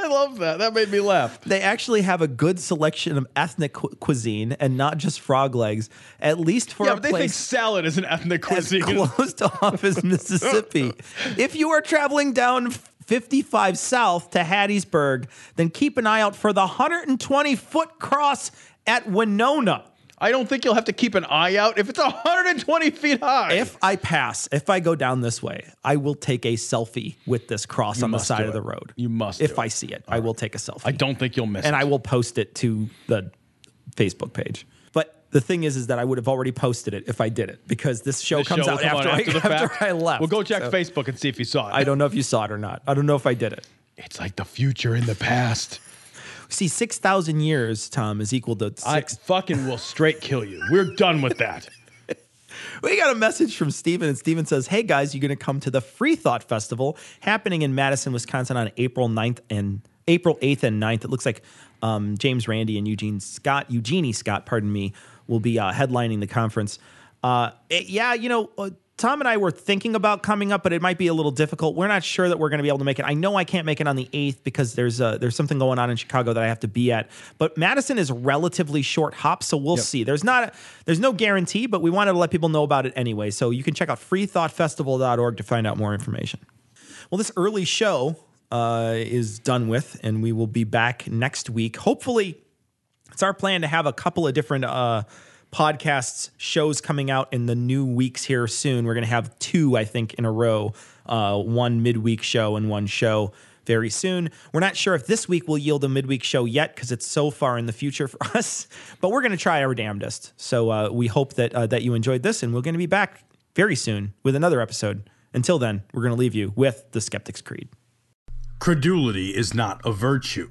I love that. That made me laugh. They actually have a good selection of ethnic cuisine and not just frog legs. At least for a place. They think salad is an ethnic cuisine. As close to off as Mississippi. If you are traveling down 55 South to Hattiesburg, then keep an eye out for the 120-foot cross at Winona. I don't think you'll have to keep an eye out if it's 120 feet high. If I go down this way, I will take a selfie with this cross on the side of the road. You must. If I see it, I will take a selfie. I don't think you'll miss it. And I will post it to the Facebook page. But the thing is that I would have already posted it if I did it, because this show comes out after I left. Well, go check Facebook and see if you saw it. I don't know if you saw it or not. I don't know if I did it. It's like the future in the past. See, 6,000 years, Tom, is equal to six. I fucking will straight kill you. We're done with that. We got a message from Stephen, and Stephen says, hey, guys, you're going to come to the Free Thought Festival happening in Madison, Wisconsin on April 8th and 9th. It looks like James Randi and Eugenie Scott, will be headlining the conference. Tom and I were thinking about coming up, but it might be a little difficult. We're not sure that we're going to be able to make it. I know I can't make it on the 8th because there's something going on in Chicago that I have to be at. But Madison is relatively short hop, so we'll see. There's no guarantee, but we wanted to let people know about it anyway. So you can check out freethoughtfestival.org to find out more information. Well, this early show is done with, and we will be back next week. Hopefully, it's our plan to have a couple of different podcasts, shows coming out in the new weeks here soon. We're going to have two, I think, in a row, one midweek show and one show very soon. We're not sure if this week will yield a midweek show yet because it's so far in the future for us, but we're going to try our damnedest. So we hope that you enjoyed this, and we're going to be back very soon with another episode. Until then, we're going to leave you with the Skeptic's Creed. Credulity is not a virtue.